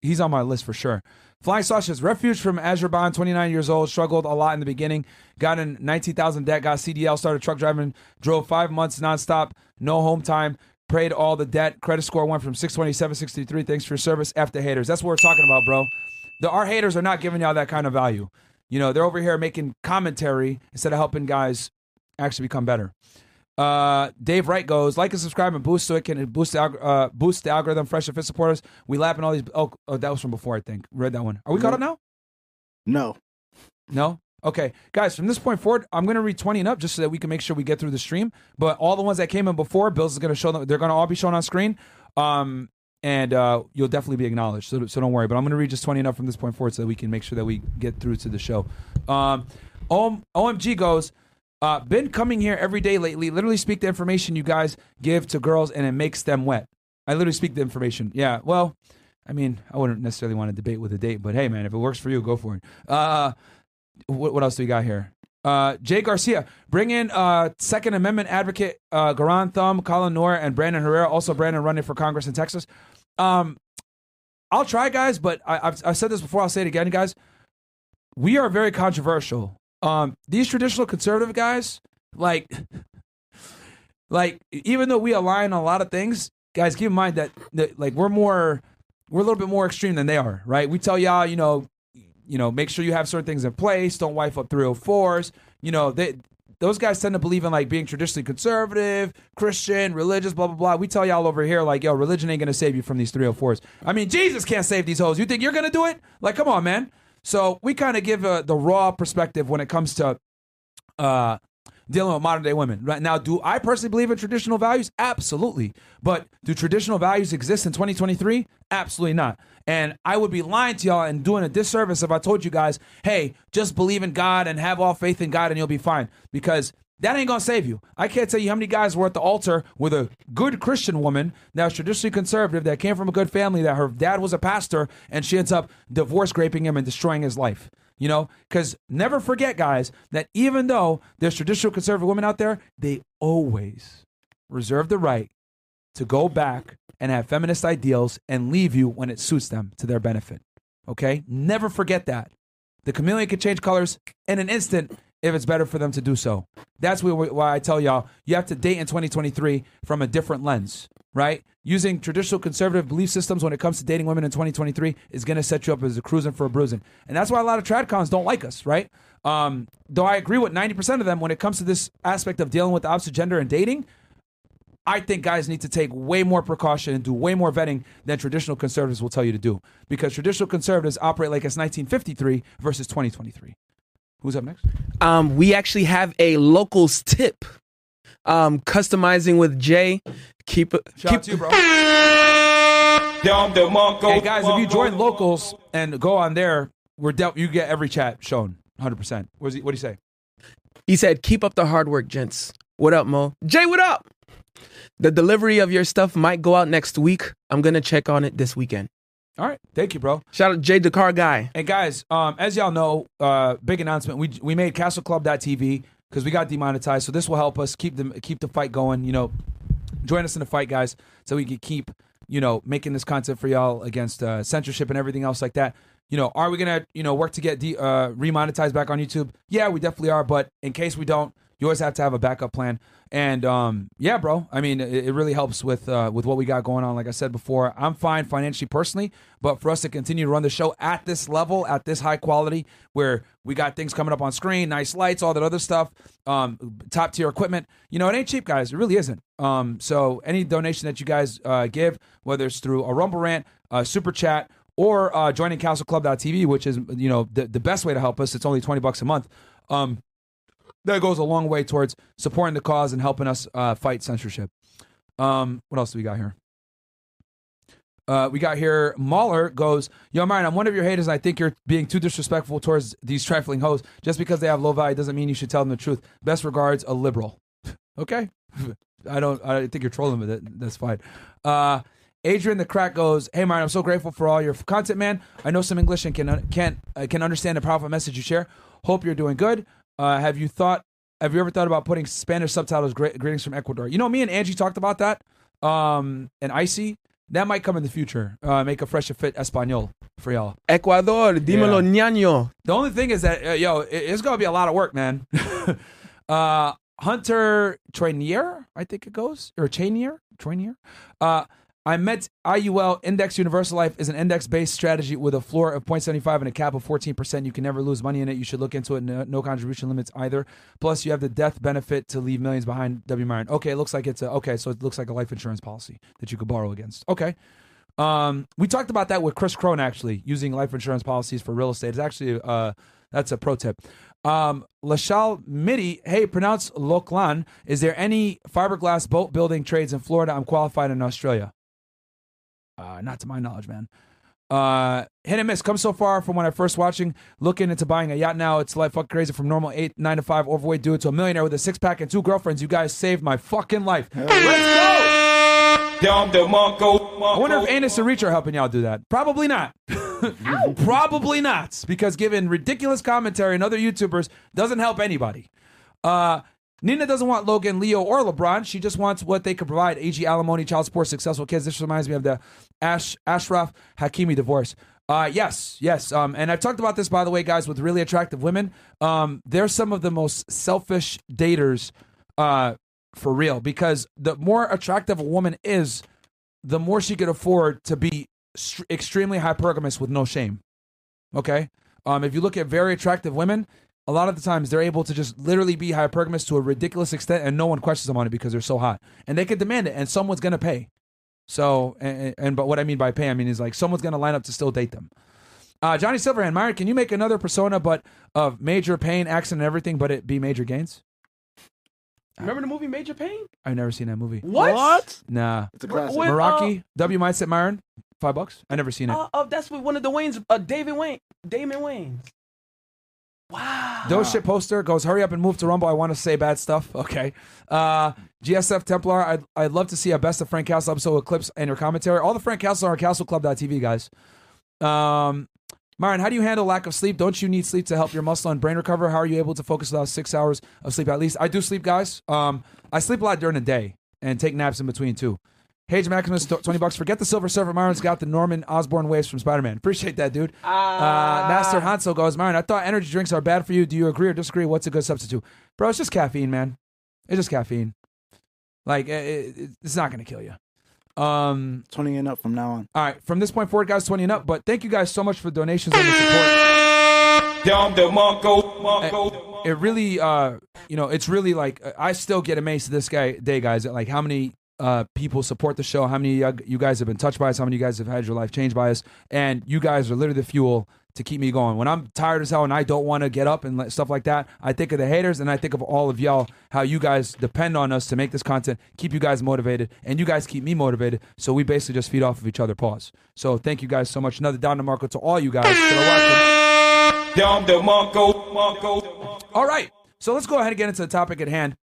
He's on my list for sure. Flying Saucers, refuge from Azerbaijan, 29 years old, struggled a lot in the beginning, got in 19,000 debt, got CDL, started truck driving, drove 5 months nonstop, no home time, paid all the debt, credit score went from 627 to 633. Thanks for your service. F the haters. That's what we're talking about, bro. Our haters are not giving y'all that kind of value. You know, they're over here making commentary instead of helping guys actually become better. Dave Wright goes, like and subscribe and boost so it can boost the algorithm. Fresh and Fit supporters. We lapping all these. Oh, that was from before, I think. Read that one. Are we caught up now? No? Okay. Guys, from this point forward, I'm going to read 20 and up just so that we can make sure we get through the stream. But all the ones that came in before, Bill's is going to show them. They're going to all be shown on screen. And you'll definitely be acknowledged. So don't worry. But I'm going to read just 20 and up from this point forward so that we can make sure that we get through to the show. OMG goes, been coming here every day lately, literally speak the information you guys give to girls and it makes them wet. I literally speak the information. Yeah, well, I mean, I wouldn't necessarily want to debate with a date, but hey, man, if it works for you, go for it. What else do we got here? Jay Garcia, bring in Second Amendment advocate Garan Thumb, Colin Noor, and Brandon Herrera. Also, Brandon running for Congress in Texas. I'll try, guys, but I've said this before. I'll say it again, guys. We are very controversial. These traditional conservative guys, like even though we align on a lot of things, guys, keep in mind that like we're a little bit more extreme than they are, right? We tell y'all, you know, make sure you have certain things in place. Don't wife up 304s. You know, those guys tend to believe in like being traditionally conservative, Christian, religious, blah, blah, blah. We tell y'all over here, like, yo, religion ain't going to save you from these 304s. I mean, Jesus can't save these hoes. You think you're going to do it? Like, come on, man. So we kind of give the raw perspective when it comes to dealing with modern day women. Right now, do I personally believe in traditional values? Absolutely. But do traditional values exist in 2023? Absolutely not. And I would be lying to y'all and doing a disservice if I told you guys, hey, just believe in God and have all faith in God and you'll be fine. Because that ain't going to save you. I can't tell you how many guys were at the altar with a good Christian woman that was traditionally conservative, that came from a good family, that her dad was a pastor, and she ends up divorce raping him and destroying his life. You know, because never forget, guys, that even though there's traditional conservative women out there, they always reserve the right to go back and have feminist ideals and leave you when it suits them to their benefit. Okay? Never forget that. The chameleon can change colors in an instant if it's better for them to do so. That's why I tell y'all, you have to date in 2023 from a different lens, right? Using traditional conservative belief systems when it comes to dating women in 2023 is going to set you up as a cruising for a bruising. And that's why a lot of tradcons don't like us, right? Though I agree with 90% of them when it comes to this aspect of dealing with the opposite gender and dating, I think guys need to take way more precaution and do way more vetting than traditional conservatives will tell you to do. Because traditional conservatives operate like it's 1953 versus 2023. Who's up next? We actually have a Locals tip. Customizing with Jay. Shout out to you, bro. Hey, guys, if you join Locals and go on there, you get every chat shown, 100%. What did he say? He said, keep up the hard work, gents. What up, Mo? Jay, what up? The delivery of your stuff might go out next week. I'm going to check on it this weekend. All right. Thank you, bro. Shout out Jay the Car Guy. And guys, as y'all know, big announcement. We made castleclub.tv because we got demonetized. So this will help us keep the fight going. You know, join us in the fight, guys, so we can keep, you know, making this content for y'all against censorship and everything else like that. You know, are we going to, you know, work to get remonetized back on YouTube? Yeah, we definitely are. But in case we don't, you always have to have a backup plan. And, yeah, bro, I mean, it really helps with what we got going on. Like I said before, I'm fine financially personally, but for us to continue to run the show at this level, at this high quality, where we got things coming up on screen, nice lights, all that other stuff, top-tier equipment, you know, it ain't cheap, guys. It really isn't. So any donation that you guys give, whether it's through a Rumble rant, a Super Chat, or joining castleclub.tv, which is, you know, the best way to help us. It's only $20 a month. That goes a long way towards supporting the cause and helping us fight censorship. What else do we got here? We got here, Mahler goes, yo, Marion, I'm one of your haters, and I think you're being too disrespectful towards these trifling hoes. Just because they have low value doesn't mean you should tell them the truth. Best regards, a liberal. Okay? I think you're trolling, but that's fine. Adrian the Crack goes, hey, Marion, I'm so grateful for all your content, man. I know some English and can understand the powerful message you share. Hope you're doing good. Have you ever thought about putting Spanish subtitles, greetings from Ecuador? You know, me and Angie talked about that, and Icy. That might come in the future. Make a fresh fit Espanol for y'all. Ecuador, dímelo, ñaño. The only thing is that, it's going to be a lot of work, man. Hunter Trainier, I think it goes, or Trainier. I met IUL, Index Universal Life is an index-based strategy with a floor of 0.75 and a cap of 14%. You can never lose money in it. You should look into it. No contribution limits either. Plus, you have the death benefit to leave millions behind. W. Myron. Okay, so it looks like a life insurance policy that you could borrow against. Okay. We talked about that with Chris Krohn, actually, using life insurance policies for real estate. It's actually, that's a pro tip. Lashal Midi, hey, pronounce Loklan. Is there any fiberglass boat building trades in Florida? I'm qualified in Australia. Not to my knowledge, man. Hit and miss. Come so far from when I first watching. Looking into buying a yacht now. It's like fucking crazy from normal 9 to 5 overweight dude to a millionaire with a six-pack and two girlfriends. You guys saved my fucking life. Hey. Let's go! I wonder if Anus and Reach are helping y'all do that. Probably not. Probably not. Because giving ridiculous commentary and other YouTubers doesn't help anybody. Nina doesn't want Logan, Leo, or LeBron. She just wants what they could provide, AG, alimony, child support, successful kids. This reminds me of the Ashraf Hakimi divorce. Yes. And I've talked about this, by the way, guys, with really attractive women. They're some of the most selfish daters for real, because the more attractive a woman is, the more she could afford to be extremely hypergamous with no shame. Okay? If you look at very attractive women, a lot of the times they're able to just literally be hypergamous to a ridiculous extent, and no one questions them on it because they're so hot. And they can demand it, and someone's going to pay. So, but what I mean by pay, I mean is like someone's going to line up to still date them. Johnny Silverhand, Myron, can you make another persona but of major pain, accident, and everything, but it be major gains? Remember the movie Major Pain? I've never seen that movie. What? Nah. It's a classic. Meraki, W Mindset Myron, $5. I've never seen it. That's with one of the Waynes, Damon Wayans. Wow. Those shit poster goes, hurry up and move to Rumble. I want to say bad stuff. Okay. GSF Templar, I'd love to see a best of Frank Castle episode with clips and your commentary. All the Frank Castle are on castleclub.tv, guys. Myron, how do you handle lack of sleep? Don't you need sleep to help your muscle and brain recover? How are you able to focus without 6 hours of sleep at least? I do sleep, guys. I sleep a lot during the day and take naps in between too. Hage Maximus, $20. Forget the Silver Surfer. Myron's got the Norman Osborn waves from Spider-Man. Appreciate that, dude. Master Hansel goes, Myron, I thought energy drinks are bad for you. Do you agree or disagree? What's a good substitute? Bro, it's just caffeine, man. It's just caffeine. Like, it's not going to kill you. 20 and up from now on. All right, from this point forward, guys, 20 and up. But thank you guys so much for the donations and the support. It really, it's really like, I still get amazed to this day, guys, at like how many people support the show, how many you guys have been touched by us, how many you guys have had your life changed by us, and you guys are literally the fuel to keep me going. When I'm tired as hell and I don't want to get up and stuff like that, I think of the haters and I think of all of y'all, how you guys depend on us to make this content, keep you guys motivated, and you guys keep me motivated, so we basically just feed off of each other. Pause. So thank you guys so much. Another Don DeMarco to all you guys that are watching. All right, so let's go ahead and get into the topic at hand.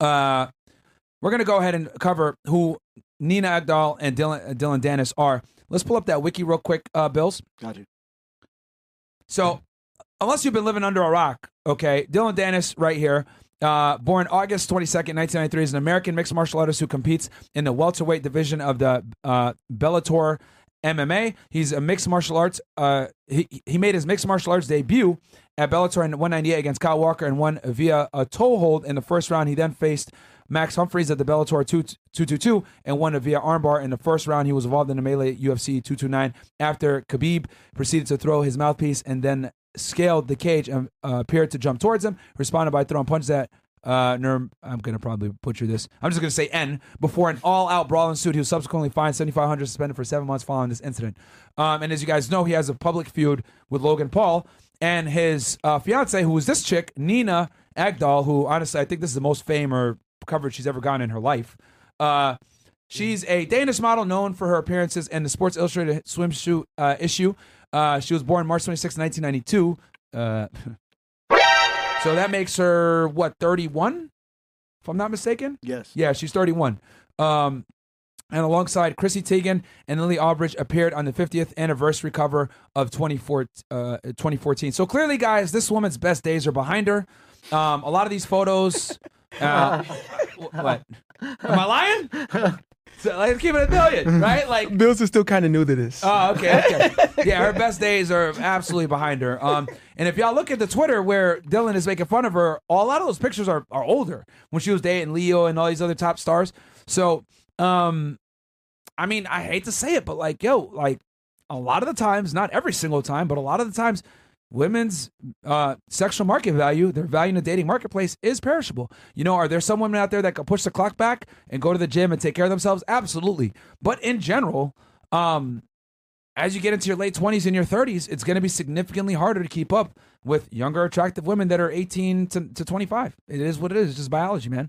We're going to go ahead and cover who Nina Agdal and Dillon Danis are. Let's pull up that wiki real quick, Bills. Got you. So, unless you've been living under a rock, okay, Dillon Danis right here, born August 22nd, 1993, is an American mixed martial artist who competes in the welterweight division of the Bellator MMA. He's a mixed martial arts. He made his mixed martial arts debut at Bellator in 198 against Kyle Walker and won via a toehold in the first round. He then faced Max Humphreys at the Bellator 222 and won via armbar in the first round. He was involved in the melee UFC 229 after Khabib proceeded to throw his mouthpiece and then scaled the cage and appeared to jump towards him, responded by throwing punches at I'm going to probably butcher this. I'm just going to say N. Before an all-out brawl ensued, he was subsequently fined $7,500, suspended for 7 months following this incident. And as you guys know, he has a public feud with Logan Paul and his fiance, who was this chick, Nina Agdal, who honestly I think this is the most fame or coverage she's ever gotten in her life. She's a Danish model known for her appearances in the Sports Illustrated swimsuit issue. She was born March 26, 1992. So that makes her, what, 31? If I'm not mistaken? Yes. Yeah, she's 31. And alongside Chrissy Teigen and Lily Albridge appeared on the 50th anniversary cover of 2014. So clearly, guys, this woman's best days are behind her. A lot of these photos... what? Am I lying? So, let's keep it a million, right? Like, Bills is still kind of new to this. Oh, okay. Yeah, her best days are absolutely behind her. And if y'all look at the Twitter where Dillon is making fun of her, a lot of those pictures are older when she was dating Leo and all these other top stars. So, I mean, I hate to say it, but like, yo, like a lot of the times, not every single time, but a lot of the times, women's sexual market value, their value in the dating marketplace is perishable. You know, are there some women out there that can push the clock back and go to the gym and take care of themselves? Absolutely. But in general, as you get into your late 20s and your 30s, it's going to be significantly harder to keep up with younger, attractive women that are 18 to 25. It is what it is. It's just biology, man.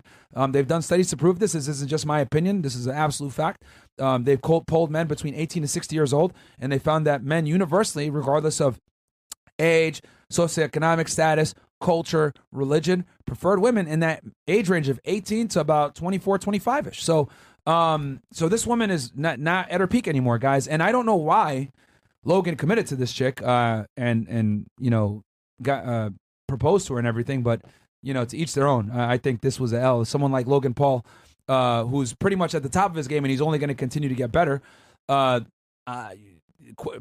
They've done studies to prove this. This isn't just my opinion. This is an absolute fact. They've polled men between 18 to 60 years old, and they found that men universally, regardless of age, socioeconomic status, culture, religion, preferred women in that age range of 18 to about 24, 25-ish. So this woman is not at her peak anymore, guys. And I don't know why Logan committed to this chick, and got proposed to her and everything. But you know, to each their own. I think this was an L. Someone like Logan Paul, who's pretty much at the top of his game, and he's only going to continue to get better.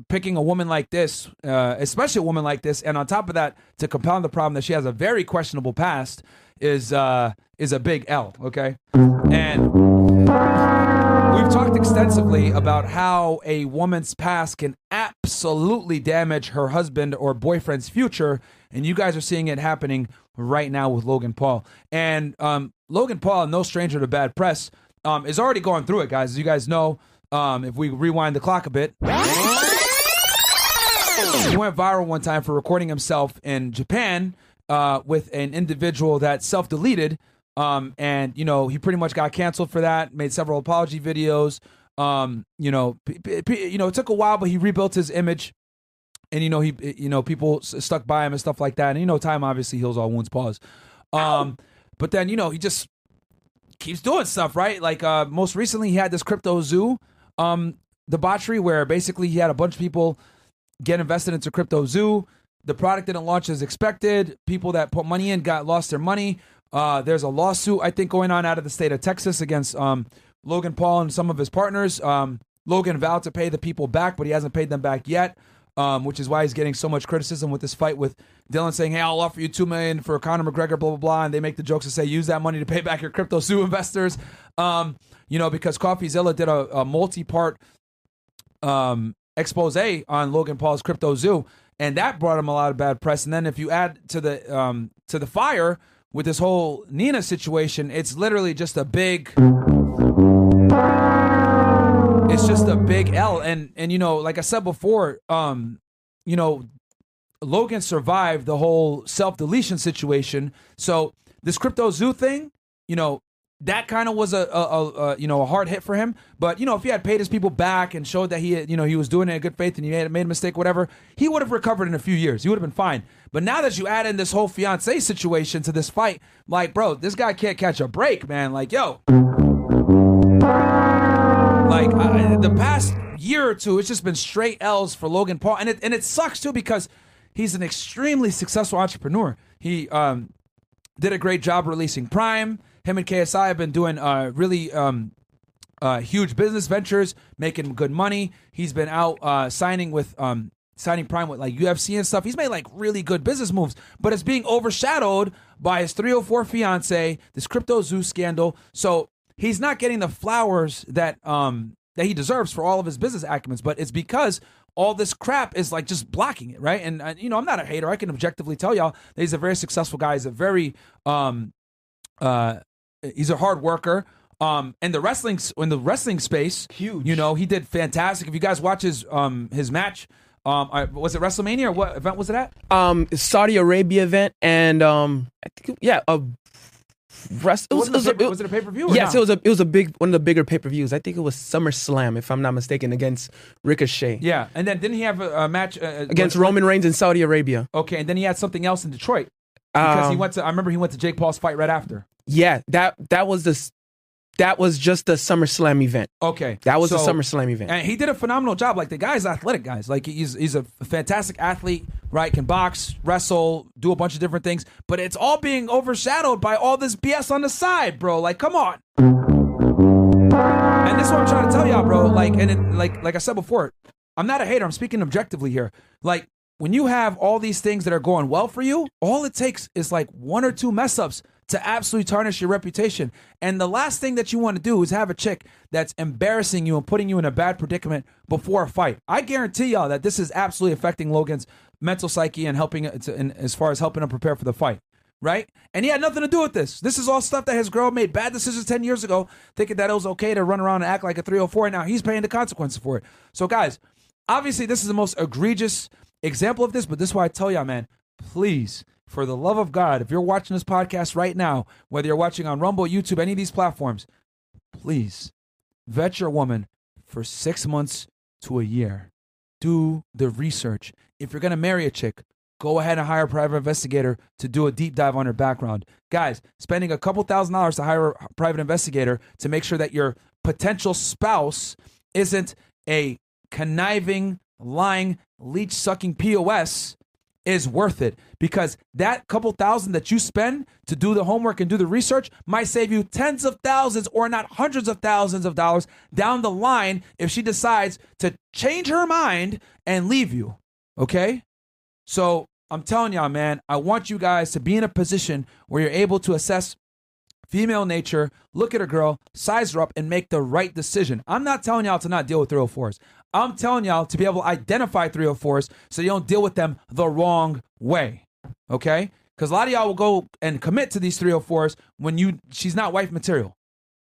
Picking a woman like this, especially a woman like this, and on top of that, to compound the problem that she has a very questionable past, is a big L, okay? And we've talked extensively about how a woman's past can absolutely damage her husband or boyfriend's future, and you guys are seeing it happening right now with Logan Paul. And Logan Paul, no stranger to bad press, is already going through it, guys. As you guys know, if we rewind the clock a bit, he went viral one time for recording himself in Japan with an individual that self-deleted, and, you know, he pretty much got canceled for that, made several apology videos, it took a while, but he rebuilt his image, and, you know, he, you know, people stuck by him and stuff like that, and, you know, time obviously heals all wounds, pause. But then, you know, he just keeps doing stuff, right? Like, most recently he had this Crypto Zoo debauchery, where basically he had a bunch of people get invested into Crypto Zoo. The product didn't launch as expected. People that put money in lost their money. There's a lawsuit, I think, going on out of the state of Texas against Logan Paul and some of his partners. Logan vowed to pay the people back, but he hasn't paid them back yet, which is why he's getting so much criticism with this fight with Dillon saying, hey, I'll offer you $2 million for Conor McGregor, blah, blah, blah. And they make the jokes to say, use that money to pay back your Crypto Zoo investors. You know, because CoffeeZilla did a multi-part expose on Logan Paul's Crypto Zoo, and that brought him a lot of bad press. And then if you add to the fire with this whole Nina situation, it's literally just a big, it's just a big L. And you know, like I said before, you know, Logan survived the whole self-deletion situation. So this Crypto Zoo thing, you know, that kind of was a hard hit for him. But, you know, if he had paid his people back and showed that he was doing it in good faith and he had made a mistake, whatever, he would have recovered in a few years. He would have been fine. But now that you add in this whole fiancé situation to this fight, like, bro, this guy can't catch a break, man. Like, yo. Like, the past year or two, it's just been straight L's for Logan Paul. And it sucks, too, because he's an extremely successful entrepreneur. He did a great job releasing Prime. Him and KSI have been doing really huge business ventures, making good money. He's been out signing Prime with like UFC and stuff. He's made like really good business moves, but it's being overshadowed by his 304 fiance, this Crypto Zoo scandal. So he's not getting the flowers that he deserves for all of his business acumen, but it's because all this crap is like just blocking it, right? And you know, I'm not a hater. I can objectively tell y'all that he's a very successful guy. He's a very he's a hard worker. And in the wrestling space, huge. You know, he did fantastic. If you guys watch his match, was it WrestleMania or what event was it at? Saudi Arabia event, and I think was it a pay-per-view? Or yes, no? it was a big one of the bigger pay-per-views. I think it was SummerSlam, if I'm not mistaken, against Ricochet. Yeah, and then didn't he have a match against Roman Reigns in Saudi Arabia? Okay, and then he had something else in Detroit. Because I remember he went to Jake Paul's fight right after. Yeah, that was just the SummerSlam event. Okay, that was the SummerSlam event, and he did a phenomenal job. Like the guy's athletic, guys. Like he's a fantastic athlete, right? Can box, wrestle, do a bunch of different things, but it's all being overshadowed by all this BS on the side, bro. Like, come on. And this is what I'm trying to tell y'all, bro. Like, and it, like I said before, I'm not a hater. I'm speaking objectively here. Like, when you have all these things that are going well for you, all it takes is like one or two mess ups to absolutely tarnish your reputation. And the last thing that you want to do is have a chick that's embarrassing you and putting you in a bad predicament before a fight. I guarantee y'all that this is absolutely affecting Logan's mental psyche and helping him prepare for the fight, right? And he had nothing to do with this. This is all stuff that his girl made bad decisions 10 years ago, thinking that it was okay to run around and act like a 304, and now he's paying the consequences for it. So guys, obviously this is the most egregious example of this, but this is why I tell y'all, man, please, for the love of God, if you're watching this podcast right now, whether you're watching on Rumble, YouTube, any of these platforms, please vet your woman for 6 months to a year. Do the research. If you're going to marry a chick, go ahead and hire a private investigator to do a deep dive on her background. Guys, spending a couple $1,000s to hire a private investigator to make sure that your potential spouse isn't a conniving, lying, leech-sucking POS is worth it, because that couple thousand that you spend to do the homework and do the research might save you tens of thousands or not hundreds of thousands of dollars down the line if she decides to change her mind and leave you, okay? So I'm telling y'all, man, I want you guys to be in a position where you're able to assess female nature, look at a girl, size her up, and make the right decision. I'm not telling y'all to not deal with 304s. I'm telling y'all to be able to identify 304s so you don't deal with them the wrong way, okay? Because a lot of y'all will go and commit to these 304s when she's not wife material.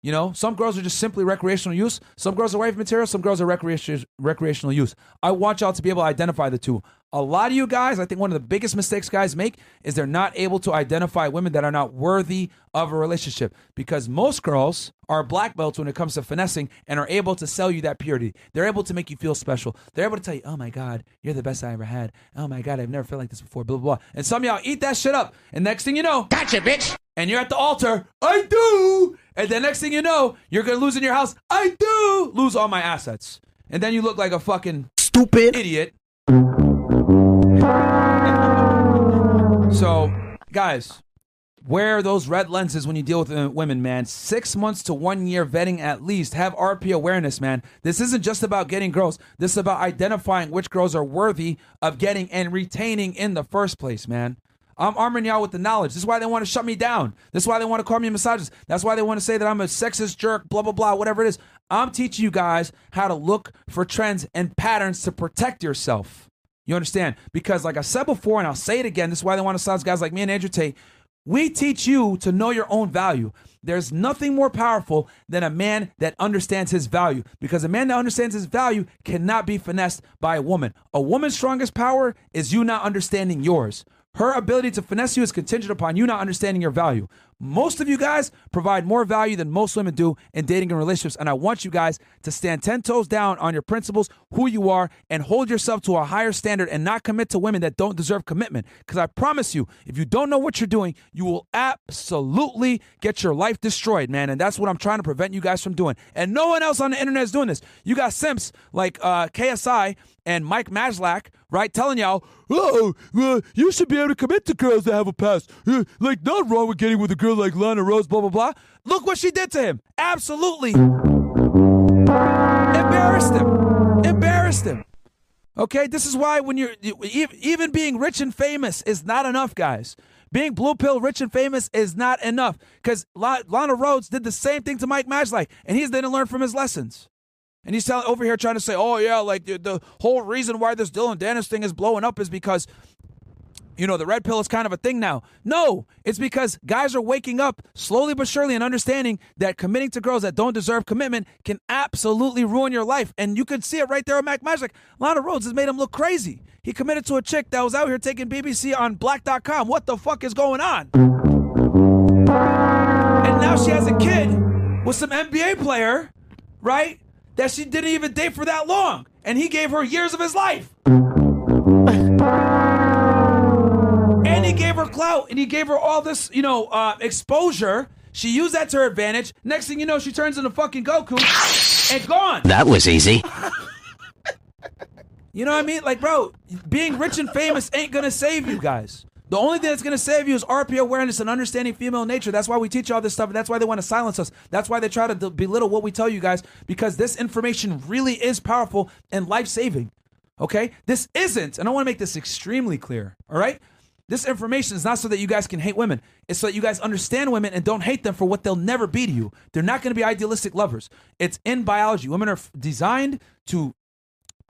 You know, some girls are just simply recreational use. Some girls are wife material. Some girls are recreational use. I want y'all to be able to identify the two. A lot of you guys, I think one of the biggest mistakes guys make is they're not able to identify women that are not worthy of a relationship, because most girls are black belts when it comes to finessing and are able to sell you that purity. They're able to make you feel special. They're able to tell you, oh my God, you're the best I ever had. Oh my God, I've never felt like this before, blah, blah, blah. And some of y'all eat that shit up. And next thing you know, gotcha, bitch. And you're at the altar, I do. And the next thing you know, you're going to lose in your house, I do. Lose all my assets. And then you look like a fucking stupid idiot. So, guys, wear those red lenses when you deal with women, man. 6 months to 1 year vetting at least. Have RP awareness, man. This isn't just about getting girls. This is about identifying which girls are worthy of getting and retaining in the first place, man. I'm arming y'all with the knowledge. This is why they want to shut me down. This is why they want to call me a misogynist. That's why they want to say that I'm a sexist jerk, blah, blah, blah, whatever it is. I'm teaching you guys how to look for trends and patterns to protect yourself. You understand? Because like I said before, and I'll say it again, this is why they want to silence guys like me and Andrew Tate. We teach you to know your own value. There's nothing more powerful than a man that understands his value, because a man that understands his value cannot be finessed by a woman. A woman's strongest power is you not understanding yours. Her ability to finesse you is contingent upon you not understanding your value. Most of you guys provide more value than most women do in dating and relationships, and I want you guys to stand 10 toes down on your principles, who you are, and hold yourself to a higher standard and not commit to women that don't deserve commitment. Because I promise you, if you don't know what you're doing, you will absolutely get your life destroyed, man, and that's what I'm trying to prevent you guys from doing. And no one else on the internet is doing this. You got simps like KSI and Mike Maslach, right, telling y'all, oh, you should be able to commit to girls that have a past. Like, nothing wrong with getting with a girl like Lana Rhoades, blah, blah, blah. Look what she did to him. Absolutely. Embarrassed him. Embarrassed him. Okay, this is why when you're, even being rich and famous is not enough, guys. Being blue pill, rich, and famous is not enough. Because Lana Rhoades did the same thing to Mike Maslach, and he didn't learn from his lessons. And he's over here trying to say, oh, yeah, like the whole reason why this Dillon Danis thing is blowing up is because, you know, the red pill is kind of a thing now. No, it's because guys are waking up slowly but surely and understanding that committing to girls that don't deserve commitment can absolutely ruin your life. And you can see it right there with Mac Magic. Lana Rhoades has made him look crazy. He committed to a chick that was out here taking BBC on black.com. What the fuck is going on? And now she has a kid with some NBA player, right? That she didn't even date for that long. And he gave her years of his life. And he gave her clout. And he gave her all this, you know, exposure. She used that to her advantage. Next thing you know, she turns into fucking Goku. And gone. That was easy. You know what I mean? Like, bro, being rich and famous ain't going to save you guys. The only thing that's going to save you is RP awareness and understanding female nature. That's why we teach all this stuff, and that's why they want to silence us. That's why they try to belittle what we tell you guys, because this information really is powerful and life-saving, okay? This isn't, and I want to make this extremely clear, all right? This information is not so that you guys can hate women. It's so that you guys understand women and don't hate them for what they'll never be to you. They're not going to be idealistic lovers. It's in biology. Women are designed to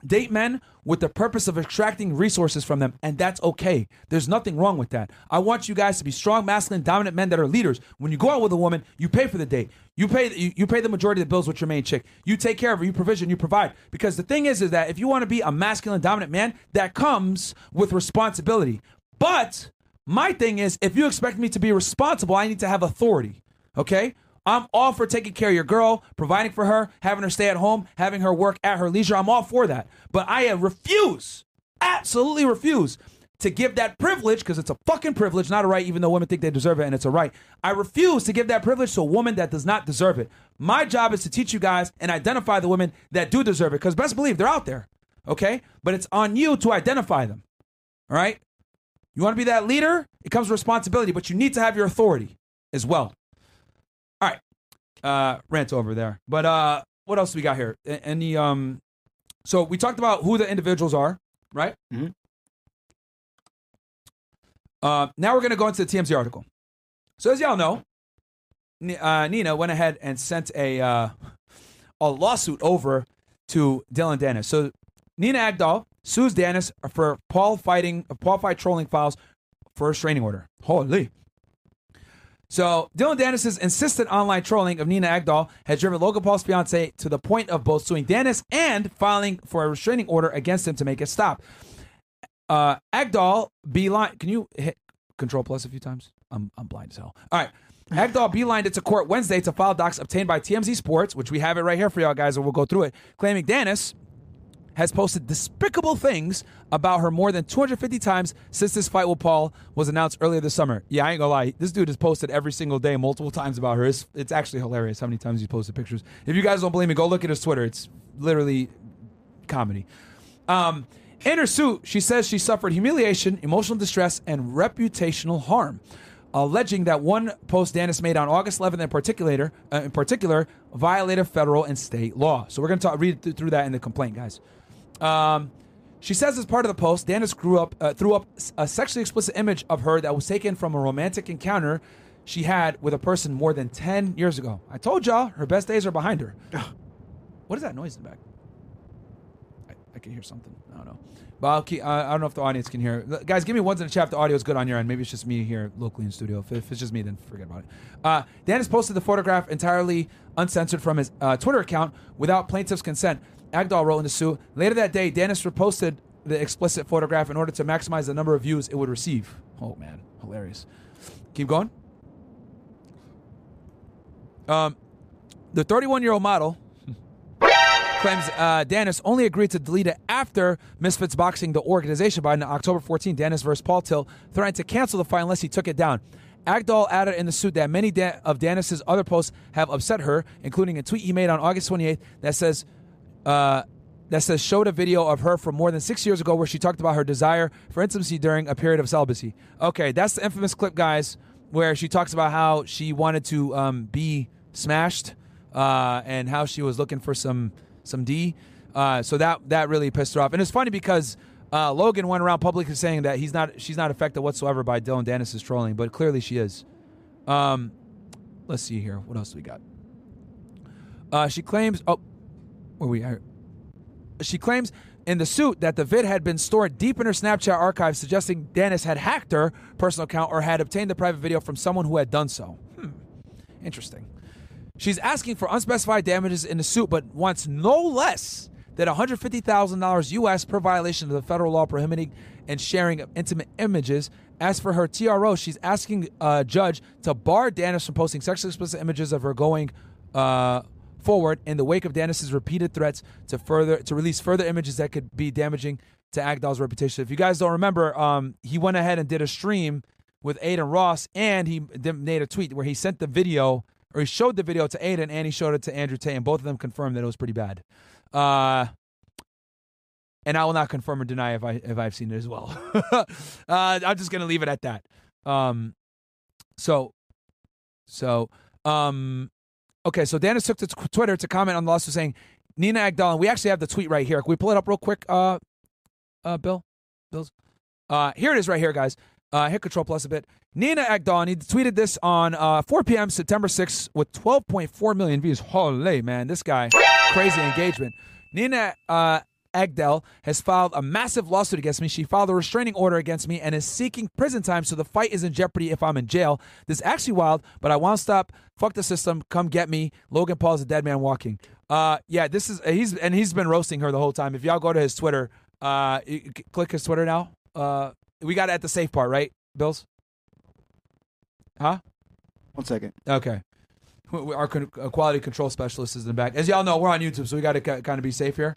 date men with the purpose of extracting resources from them, and that's okay. There's nothing wrong with that. I want you guys to be strong, masculine, dominant men that are leaders. When you go out with a woman, you pay for the date. You pay the majority of the bills with your main chick. You take care of her. You provision. You provide. Because the thing is that if you want to be a masculine, dominant man, that comes with responsibility. But my thing is, if you expect me to be responsible, I need to have authority, okay? I'm all for taking care of your girl, providing for her, having her stay at home, having her work at her leisure. I'm all for that. But I refuse, absolutely refuse, to give that privilege, because it's a fucking privilege, not a right, even though women think they deserve it and it's a right. I refuse to give that privilege to a woman that does not deserve it. My job is to teach you guys and identify the women that do deserve it, because best believe they're out there, okay? But it's on you to identify them, all right? You want to be that leader? It comes with responsibility, but you need to have your authority as well. All right. Rant over there. But what else do we got here? Any so we talked about who the individuals are, right? Mm-hmm. Now we're going to go into the TMZ article. So as y'all know, Nina went ahead and sent a lawsuit over to Dillon Danis. So Nina Agdal sues Danis for Paul fight trolling files for a restraining order. Holy. So Dillon Danis's insistent online trolling of Nina Agdal has driven Logan Paul's fiance to the point of both suing Danis and filing for a restraining order against him to make it stop. Agdal beeline. Can you hit Control Plus a few times? I'm blind as hell. All right. Agdal beelined it to court Wednesday to file docs obtained by TMZ Sports, which we have it right here for y'all guys, and we'll go through it, claiming Danis has posted despicable things about her more than 250 times since this fight with Paul was announced earlier this summer. Yeah, I ain't gonna lie. This dude has posted every single day multiple times about her. It's actually hilarious how many times he's posted pictures. If you guys don't believe me, go look at his Twitter. It's literally comedy. In her suit, she says she suffered humiliation, emotional distress, and reputational harm, alleging that one post Danis made on August 11th in particular violated federal and state law. So we're going to read through that in the complaint, guys. She says as part of the post, Danis threw up a sexually explicit image of her that was taken from a romantic encounter she had with a person more than 10 years ago. I told y'all, her best days are behind her. What is that noise in the back? I can hear something. I don't know. But I don't know if the audience can hear. Guys, give me ones in the chat if the audio is good on your end. Maybe it's just me here locally in studio. If it's just me, then forget about it. Danis posted the photograph entirely uncensored from his Twitter account without plaintiff's consent. Agdal wrote in the suit. Later that day, Danis reposted the explicit photograph in order to maximize the number of views it would receive. Oh, man. Hilarious. Keep going. The 31-year-old model claims Danis only agreed to delete it after Misfits Boxing, the organization, by October 14th, Danis versus Paul Till, threatened to cancel the fight unless he took it down. Agdal added in the suit that many of Danis's other posts have upset her, including a tweet he made on August 28th that says showed a video of her from more than 6 years ago where she talked about her desire for intimacy during a period of celibacy. Okay, that's the infamous clip, guys, where she talks about how she wanted to be smashed and how she was looking for some D. So that really pissed her off. And it's funny because Logan went around publicly saying that she's not affected whatsoever by Dillon Danis's trolling, but clearly she is. Let's see here. What else we got? She claims in the suit that the vid had been stored deep in her Snapchat archive, suggesting Danis had hacked her personal account or had obtained the private video from someone who had done so. Interesting. She's asking for unspecified damages in the suit, but wants no less than $150,000 U.S. per violation of the federal law prohibiting and sharing of intimate images. As for her TRO, she's asking a judge to bar Danis from posting sexually explicit images of her going forward in the wake of Danis's repeated threats to release further images that could be damaging to Agdal's reputation. If you guys don't remember, he went ahead and did a stream with Aiden Ross, and he made a tweet where he sent the video. Or he showed the video to Aiden and he showed it to Andrew Tate, and both of them confirmed that it was pretty bad. And I will not confirm or deny if I've seen it as well. I'm just gonna leave it at that. So Danis took to Twitter to comment on the lawsuit, saying Nina Agdal. And we actually have the tweet right here. Can we pull it up real quick? Here it is right here, guys. Hit Control Plus a bit. Nina Agdal, he tweeted this on 4 p.m. September 6th with 12.4 million views. Holy, man, this guy, crazy engagement. Nina Agdal has filed a massive lawsuit against me. She filed a restraining order against me and is seeking prison time, so the fight is in jeopardy if I'm in jail. This is actually wild, but I won't stop. Fuck the system. Come get me. Logan Paul's a dead man walking. He's been roasting her the whole time. If y'all go to his Twitter, click his Twitter now. We got it at the safe part, right, Bills? Huh? 1 second. Okay. Our quality control specialist is in the back. As y'all know, we're on YouTube, so we got to kind of be safe here.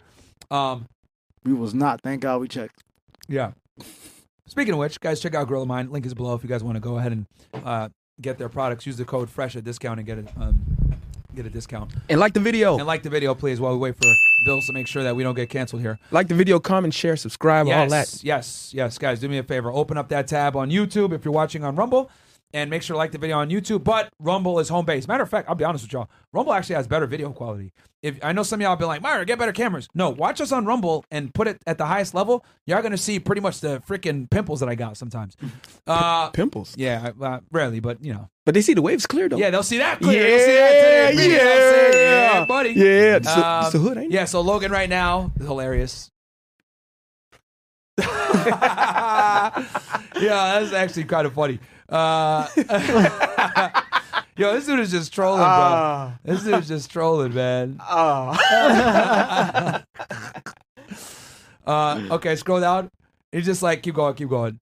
We was not. Thank God we checked. Yeah. Speaking of which, guys, check out Gorilla Mind. Link is below if you guys want to go ahead and get their products. Use the code FRESH at discount and get it get a discount. And like the video. And like the video, please, while we wait for bills to make sure that we don't get canceled here. Like the video, comment, share, subscribe, all that. Yes, yes, guys, do me a favor. Open up that tab on YouTube if you're watching on Rumble. And make sure to like the video on YouTube. But Rumble is home base. Matter of fact, I'll be honest with y'all. Rumble actually has better video quality. If I know some of y'all have been like, Myra, get better cameras. No, watch us on Rumble and put it at the highest level. Y'all going to see pretty much the freaking pimples that I got sometimes. Pimples? Yeah, rarely, but you know. But they see the waves clear, though. Yeah, they'll see that clear. They'll see that today. Yeah, buddy. Yeah, it's the hood, ain't it? Yeah, so Logan right now is hilarious. Yeah, that's actually kind of funny. Yo, this dude is just trolling, bro. This dude is just trolling, man. Okay, scroll down. He's just like, keep going, keep going.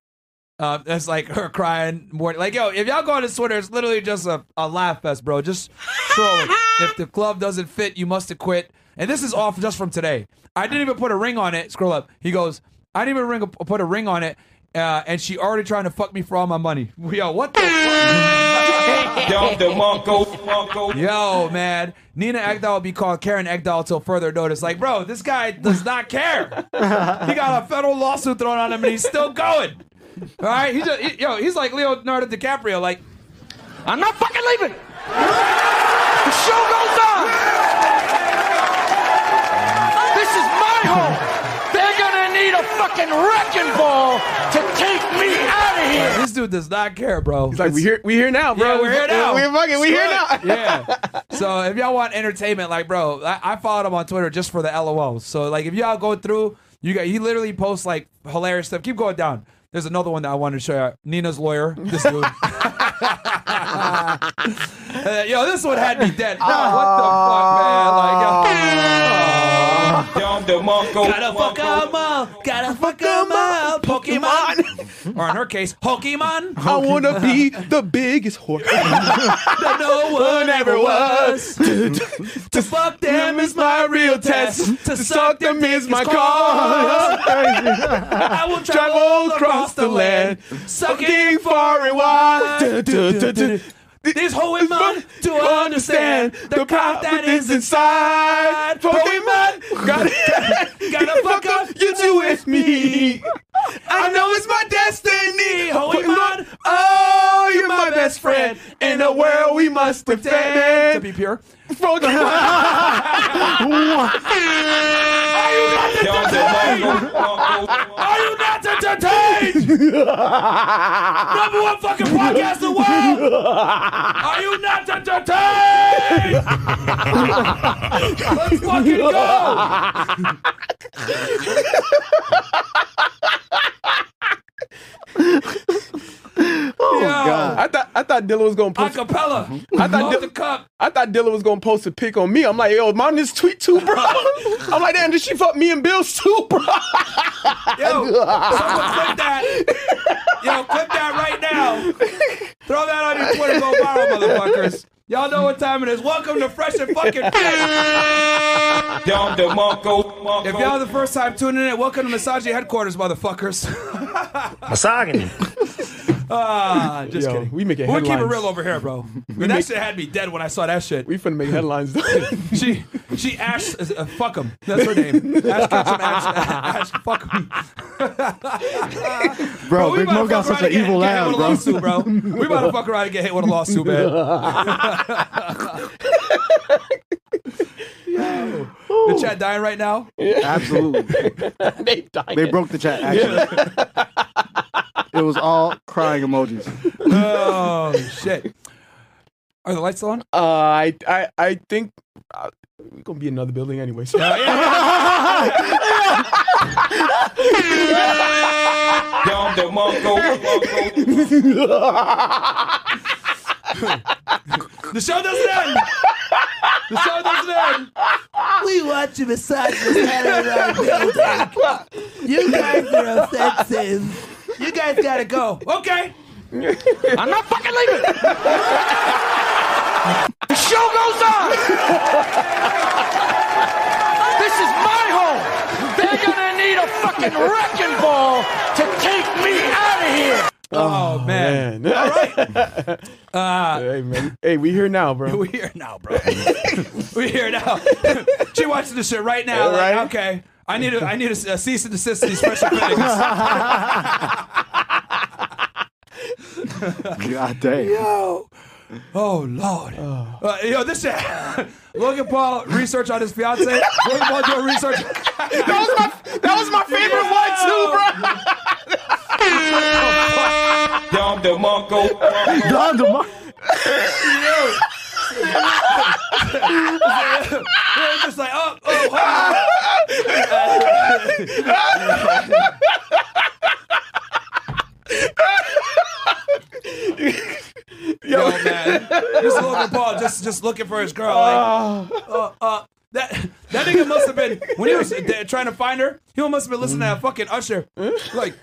That's like her crying more. Like, yo, if y'all go on his Twitter, it's literally just a laugh fest, bro. Just trolling. If the club doesn't fit, you must have quit. And this is off just from today. I didn't even put a ring on it. Scroll up. He goes, I didn't even put a ring on it. And she already trying to fuck me for all my money. Yo, what the fuck? Yo, man. Nina Agdal will be called Karen Agdal till further notice. Like, bro, this guy does not care. He got a federal lawsuit thrown on him, and he's still going. All right? He's like Leonardo DiCaprio. Like, I'm not fucking leaving. The show goes on. This is my home. Need a fucking wrecking ball to take me out of here. This dude does not care, bro. He's like, we here now, bro. Yeah, we're here now. We're here now. Yeah. So if y'all want entertainment, like, bro, I followed him on Twitter just for the LOL. So like, if y'all go through, he literally posts like hilarious stuff. Keep going down. There's another one that I wanted to show you. Nina's lawyer. This dude. Yo, this one had me dead. What the fuck, man? Like, yo. Gotta fuck 'em up, gotta fuck 'em up, Pokemon. Or in her case, Pokemon. I wanna be the biggest whore that no one ever was. To fuck them is my real test. To suck them is my cause. I will travel across the land, sucking far and wide. This whole month to understand the cop that is inside. Pokemon, gotta fuck up, you two with me. I know it's my destiny. Pokemon, oh, you're my best friend. In a world we must pretend to be pure. Are you not entertained? Number one fucking podcast in the world. Are you not entertained? Let's fucking go. Oh, God. I thought Dillon was gonna post acapella. I thought Dillon was gonna post a pic on me. I'm like, yo, mom, this tweet too, bro. I'm like, damn, did she fuck me and Bill's too, bro? Yo, someone clip that. Yo, clip that right now. Throw that on your Twitter, go viral, motherfuckers. Y'all know what time it is. Welcome to Fresh and Fucking Fit. If y'all are the first time tuning in, welcome to Massage Headquarters, motherfuckers. Massaging. Just kidding. We make headlines. We keep it real over here, bro. That shit had me dead when I saw that shit. We finna make headlines, though. She Ash, fuck him. That's her name. Ash fuck him. Bro, Big Mo got such an evil laugh, bro. Lawsuit, bro. We about to fuck around and get hit with a lawsuit, man. Yo. The chat dying right now? Yeah. Absolutely. They dying. They broke the chat, actually. Yeah. It was all crying emojis. Oh, shit. Are the lights still on? I think we're going to be in another building anyway. So. The show doesn't end. The show doesn't end. We watch you beside the Saturday building. You guys are offensive. You guys gotta go. Okay. I'm not fucking leaving. The show goes on. This is my home. They're gonna need a fucking wrecking ball to take me out of here. Oh, Oh, man. All right. Hey, man. Hey, we here now, bro. We here now, bro. We here now. She watching this shit right now. Like, right? Okay. I need a cease and desist to these special critics. God damn. Yo. Oh, Lord. Oh. Yo, this shit. Logan Paul, research on his fiance. Logan Paul doing research. That was my favorite one, too, bro. Dom DeMarco. Dom DeMarco. They're just like, oh, Yo, man, this Logan Paul just looking for his girl. Like, that nigga must have been, when he was trying to find her, he must have been listening to fucking Usher. Like,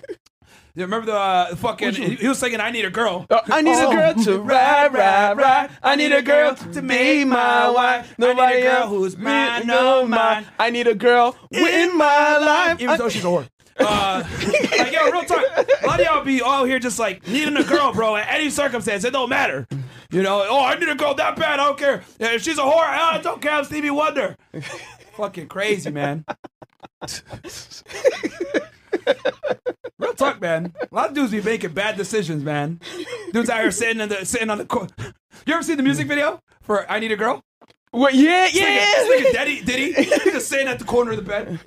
you remember the fucking? He was singing, "I need a girl." I need a girl to ride. I need a girl to make my wife. Nobody I need a girl who's mine, no mine. I need a girl in my life. Even though she's a whore. Like, yo, real talk. A lot of y'all be all here just like needing a girl, bro. At any circumstance, it don't matter. You know, oh, I need a girl that bad. I don't care if she's a whore. I don't care. I'm Stevie Wonder. Fucking crazy, man. Real talk, man. A lot of dudes be making bad decisions, man. Dudes out here sitting on the court. You ever seen the music video for "I Need a Girl"? What? Yeah, it's like a Diddy. He's just sitting at the corner of the bed.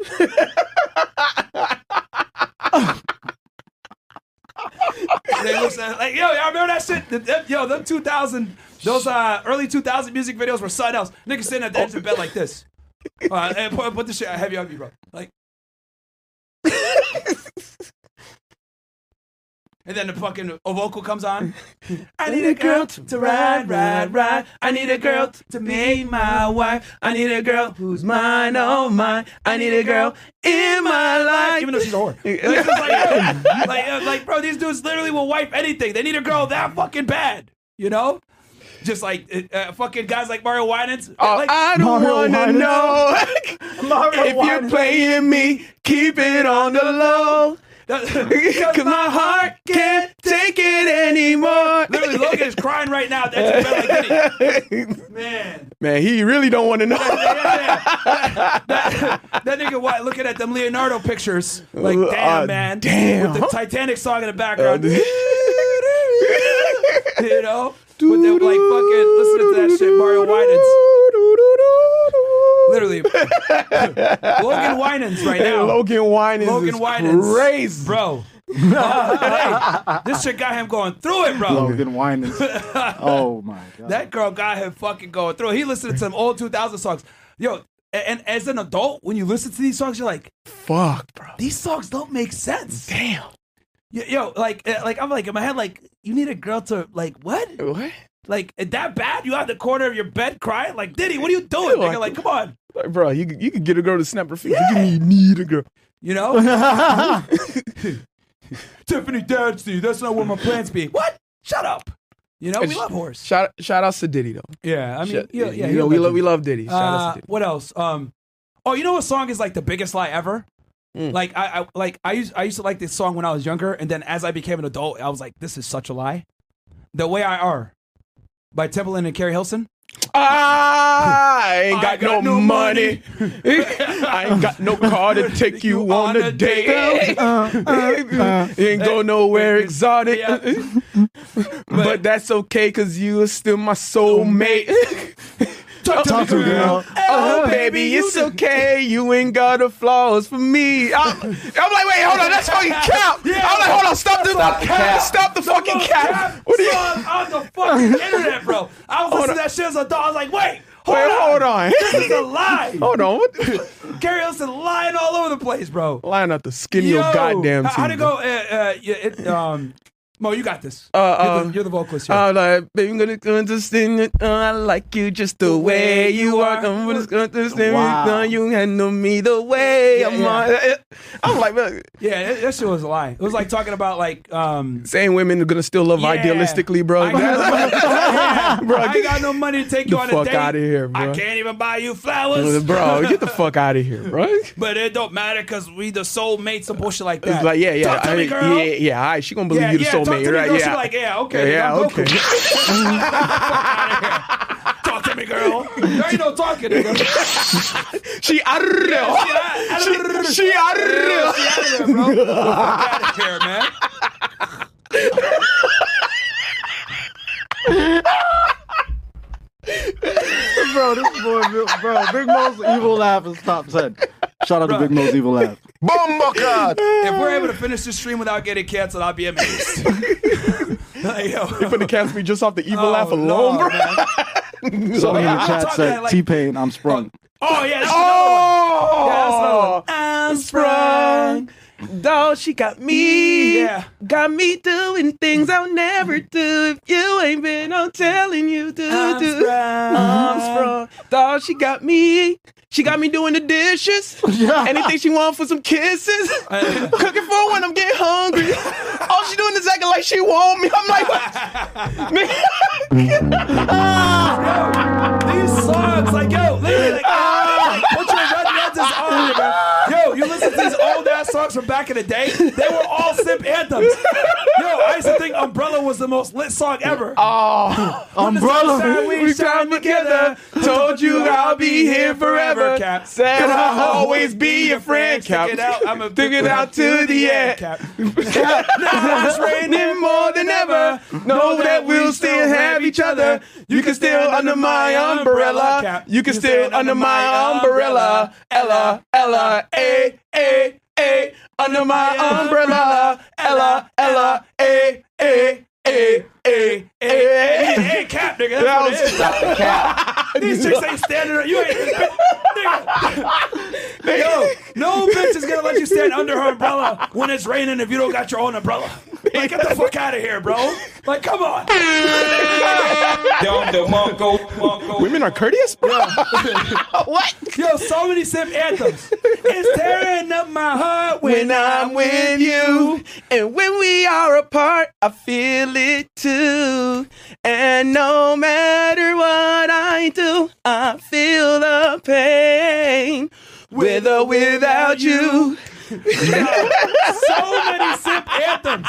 They look like, yo, y'all remember that shit? Yo, them 2000, those early 2000 music videos were something else. Niggas sitting at the edge of the bed like this. And put the shit heavy on me, bro. Like. And then the fucking vocal comes on. I need a girl to ride. I need a girl to make my wife. I need a girl who's mine, oh mine. I need a girl in my life. Even though she's a whore. Like, bro, these dudes literally will wipe anything. They need a girl that fucking bad, you know? Just like fucking guys like Mario Winans. Oh, like, I don't want to know if you're playing me. Keep it on the low. Because my heart can't take it anymore. Literally, Logan is crying right now. That's like Diddy. Man, he really don't want to know. That nigga White looking at them Leonardo pictures. Like, damn, man. With the Titanic song in the background. You know? With them, like, fucking listening to that shit, Mario Winans. Literally, Logan Winans right now. Logan Winans, crazy, bro. Hey, this shit got him going through it, bro. Logan Winans. Oh my god, that girl got him fucking going through. He listened to some old 2000 songs, yo. And as an adult, when you listen to these songs, you're like, "Fuck, bro, these songs don't make sense." Damn. Yo, like I'm like in my head, like you need a girl to like what? Like that bad? You out the corner of your bed crying? Like Diddy, what are you doing? Nigga? Like, come on, like, bro. You could get a girl to snap her fingers. Yeah. You need a girl, you know. Tiffany Dancy, that's not where my plans be. What? Shut up. You know we love horse. Shout outs to Diddy though. Yeah, I mean, yeah. You know we love Diddy. Shout outs to Diddy. What else? Oh, you know what song is like the biggest lie ever? Like I used to like this song when I was younger, and then as I became an adult, I was like, this is such a lie. The Way I Are. By Timbaland and Carrie Hilson. I ain't got no money. I ain't got no car to take you on a date. Ain't go nowhere exotic. Yeah. But that's okay, because you are still my soulmate. Talk to me, girl. Oh, baby, it's okay. You ain't got the flaws for me. I'm like, wait, hold on. That's how you cap. Yeah. I'm like, hold on. Stop the fucking cap. What are you on the fucking internet, bro? I was listening to that shit as a dog. I was like, wait, hold on. This is a lie. Hold on. Carrie Hilson lying all over the place, bro. Lying out the skin of your goddamn team. How'd it go? Mo, you got this. You're the vocalist here. I'm like, baby, I'm going to understand it. I like you just the way you are. I'm going to understand it. You handle me the way I'm like, man. Yeah, that shit was a lie. It was like talking about like... Saying women are going to still love idealistically, bro. I ain't got no money to take you on a date. Get the fuck out of here, bro. I can't even buy you flowers. Bro, get the fuck out of here, bro. But it don't matter because we the soulmates and bullshit like that. It's like, yeah. Talk to me, girl. Yeah, all right. She going to believe you the soulmate. me. Right? Girl. Yeah. She's like, yeah, okay. Yeah, I'm okay. Talk to me, girl. There ain't no talking to me. She out of there. Yeah, she out of there. She out of there, bro. Get out of here, man. Bro, this boy, bro, Big Mo's evil laugh is top 10. Shout out to Big Mo's evil laugh. Boom, God. If we're able to finish this stream without getting canceled, I'll be amazed. Like, yo, you finna cancel me just off the evil laugh alone, no, bro. No. Somebody in the chat said, like, T-Pain, I'm sprung. Oh, yeah, that's another one. Yeah, that's another one. I'm sprung. Dog, she got me, got me doing things I'll never do. If you ain't been, I'm telling you to do. I'm sprung. Dog, she got me. She got me doing the dishes. Yeah. Anything she want for some kisses. Cooking for when I'm getting hungry. All she doing is acting like she want me. I'm like, what? Yo, these songs, like, yo, literally, like, what's your red this on, bro? Yo, you listen to these old ass songs from back in the day? They were all simp anthems. Yo, I used to think Umbrella was the most lit song ever. Oh, Umbrella. We shine together. Told you I'll be here forever. Cap. Said I'll always be your friend. Cap. Stick it out. I'm going to dig it out to the end. Cap. Cap. Now it's raining more than ever. Know that we'll still have each other. You can still under my umbrella. Cap. You can still under my umbrella. Ella, Ella, A, under my umbrella. Ella, Ella, A, Cap, nigga. That was stop the cap. These chicks ain't standing up. You ain't, nigga. Yo, no bitch is gonna let you stand under her umbrella when it's raining if you don't got your own umbrella. Like, get the fuck out of here, bro. Like, come on. Women are courteous, bro. What? Yo, so many simp anthems. It's tearing up my heart when I'm with you, and when we are apart, I feel it too. And no matter what I do, I feel the pain with or without you. So many simp anthems.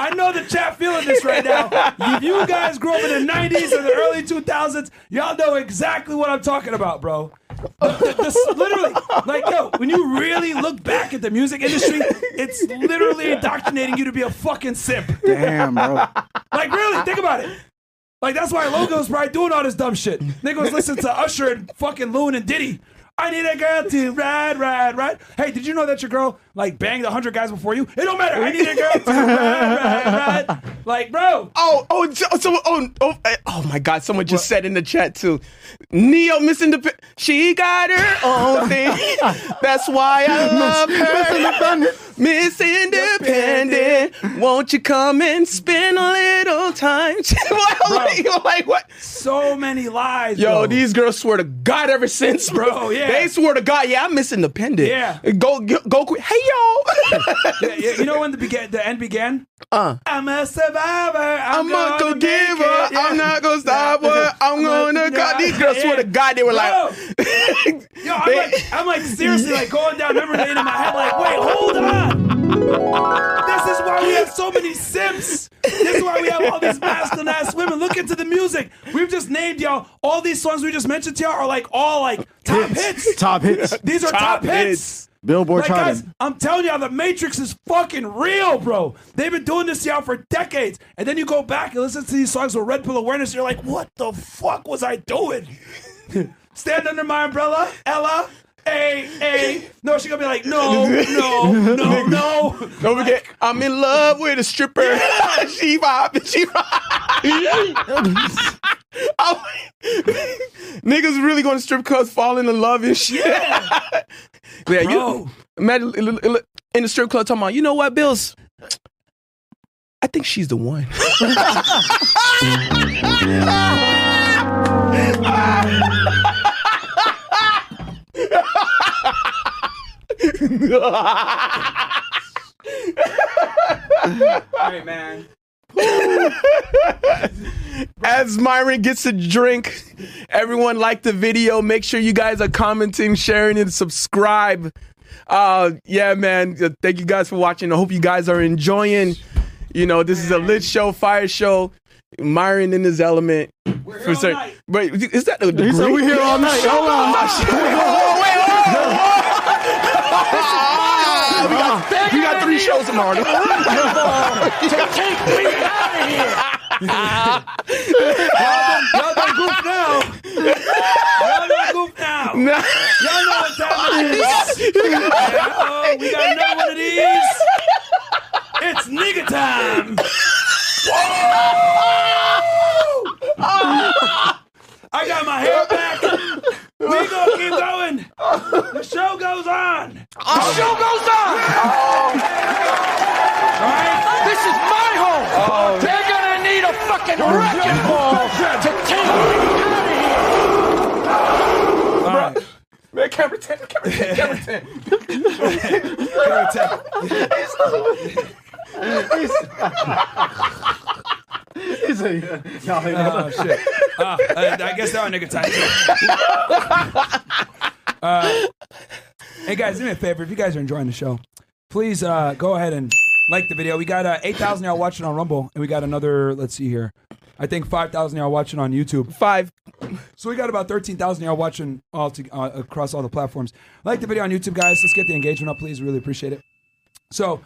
I know the chat feeling this right now. If you guys grew up in the 90s or the early 2000s, y'all know exactly what I'm talking about, bro. Literally, like, yo, when you really look back at the music industry, it's literally indoctrinating you to be a fucking simp. Damn, bro. Like, really, think about it. Like, that's why Logo's probably doing all this dumb shit. Niggas listen to Usher and fucking Loon and Diddy. I need a girl to ride. Hey, did you know that your girl, like, banged 100 guys before you? It don't matter. I need a girl to ride. Like, bro. Oh, my God. Someone just said in the chat, too. Ne-Yo Miss Independent. She got her own thing. That's why I love her. Miss Independent. Won't you come and spend a little time? Like, what? So many lies, yo, bro. These girls swear to God ever since, bro. Yeah. They swear to God, yeah, I'm Miss Independent. Yeah. Go quick. Hey, yo. Yeah, you know when the end began? I'm a survivor. I'm not gonna give up. Yeah. I'm not gonna stop. I'm gonna cut. These girls swear to God, they were like, yo, I'm like seriously, like, going down memory lane in my head, like, wait, hold on. This is why we have so many simps. This is why we have all these masculine ass women. Look into the music. We've just named y'all. All these songs we just mentioned to y'all are like all like top hits. Top hits. These are top hits. Billboard chart. Guys, I'm telling y'all, the Matrix is fucking real, bro. They've been doing this to y'all for decades. And then you go back and listen to these songs with Red Pill Awareness. And you're like, what the fuck was I doing? Stand under my umbrella, Ella. Hey. No, she's going to be like, no. Don't forget, I'm in love with a stripper. Yeah. She vibing. Niggas really going to strip clubs, falling in love and shit. Yeah, yeah, you imagine in the strip club talking about, you know what, Bills? I think she's the one. Alright, man. As Myron gets a drink, everyone like the video. Make sure you guys are commenting, sharing, and subscribe. Yeah, man. Thank you guys for watching. I hope you guys are enjoying. You know, this is a lit show, fire show. Myron in his element. We're here all night. Wait, is that the degree? He said we're here all night. Hold on. Wait, we got three shows tomorrow. Take me out of here. Y'all done goofed now. Nah. Y'all know what time it is. We got another one of these. It's nigga time. I got my hair back. We gonna keep going. The show goes on. The show goes on. All right. This is my home. They're gonna need a fucking wrecking ball to take me out of here. All right. Man, camera 10. He's a, no, shit. I guess that was nigga time. Hey guys, do me a favor. If you guys are enjoying the show, please go ahead and like the video. We got 8,000 y'all watching on Rumble, and we got another, let's see here, I think 5,000 y'all watching on YouTube. So we got about 13,000 y'all watching all across all the platforms. Like the video on YouTube, guys. Let's get the engagement up, please. Really appreciate it. So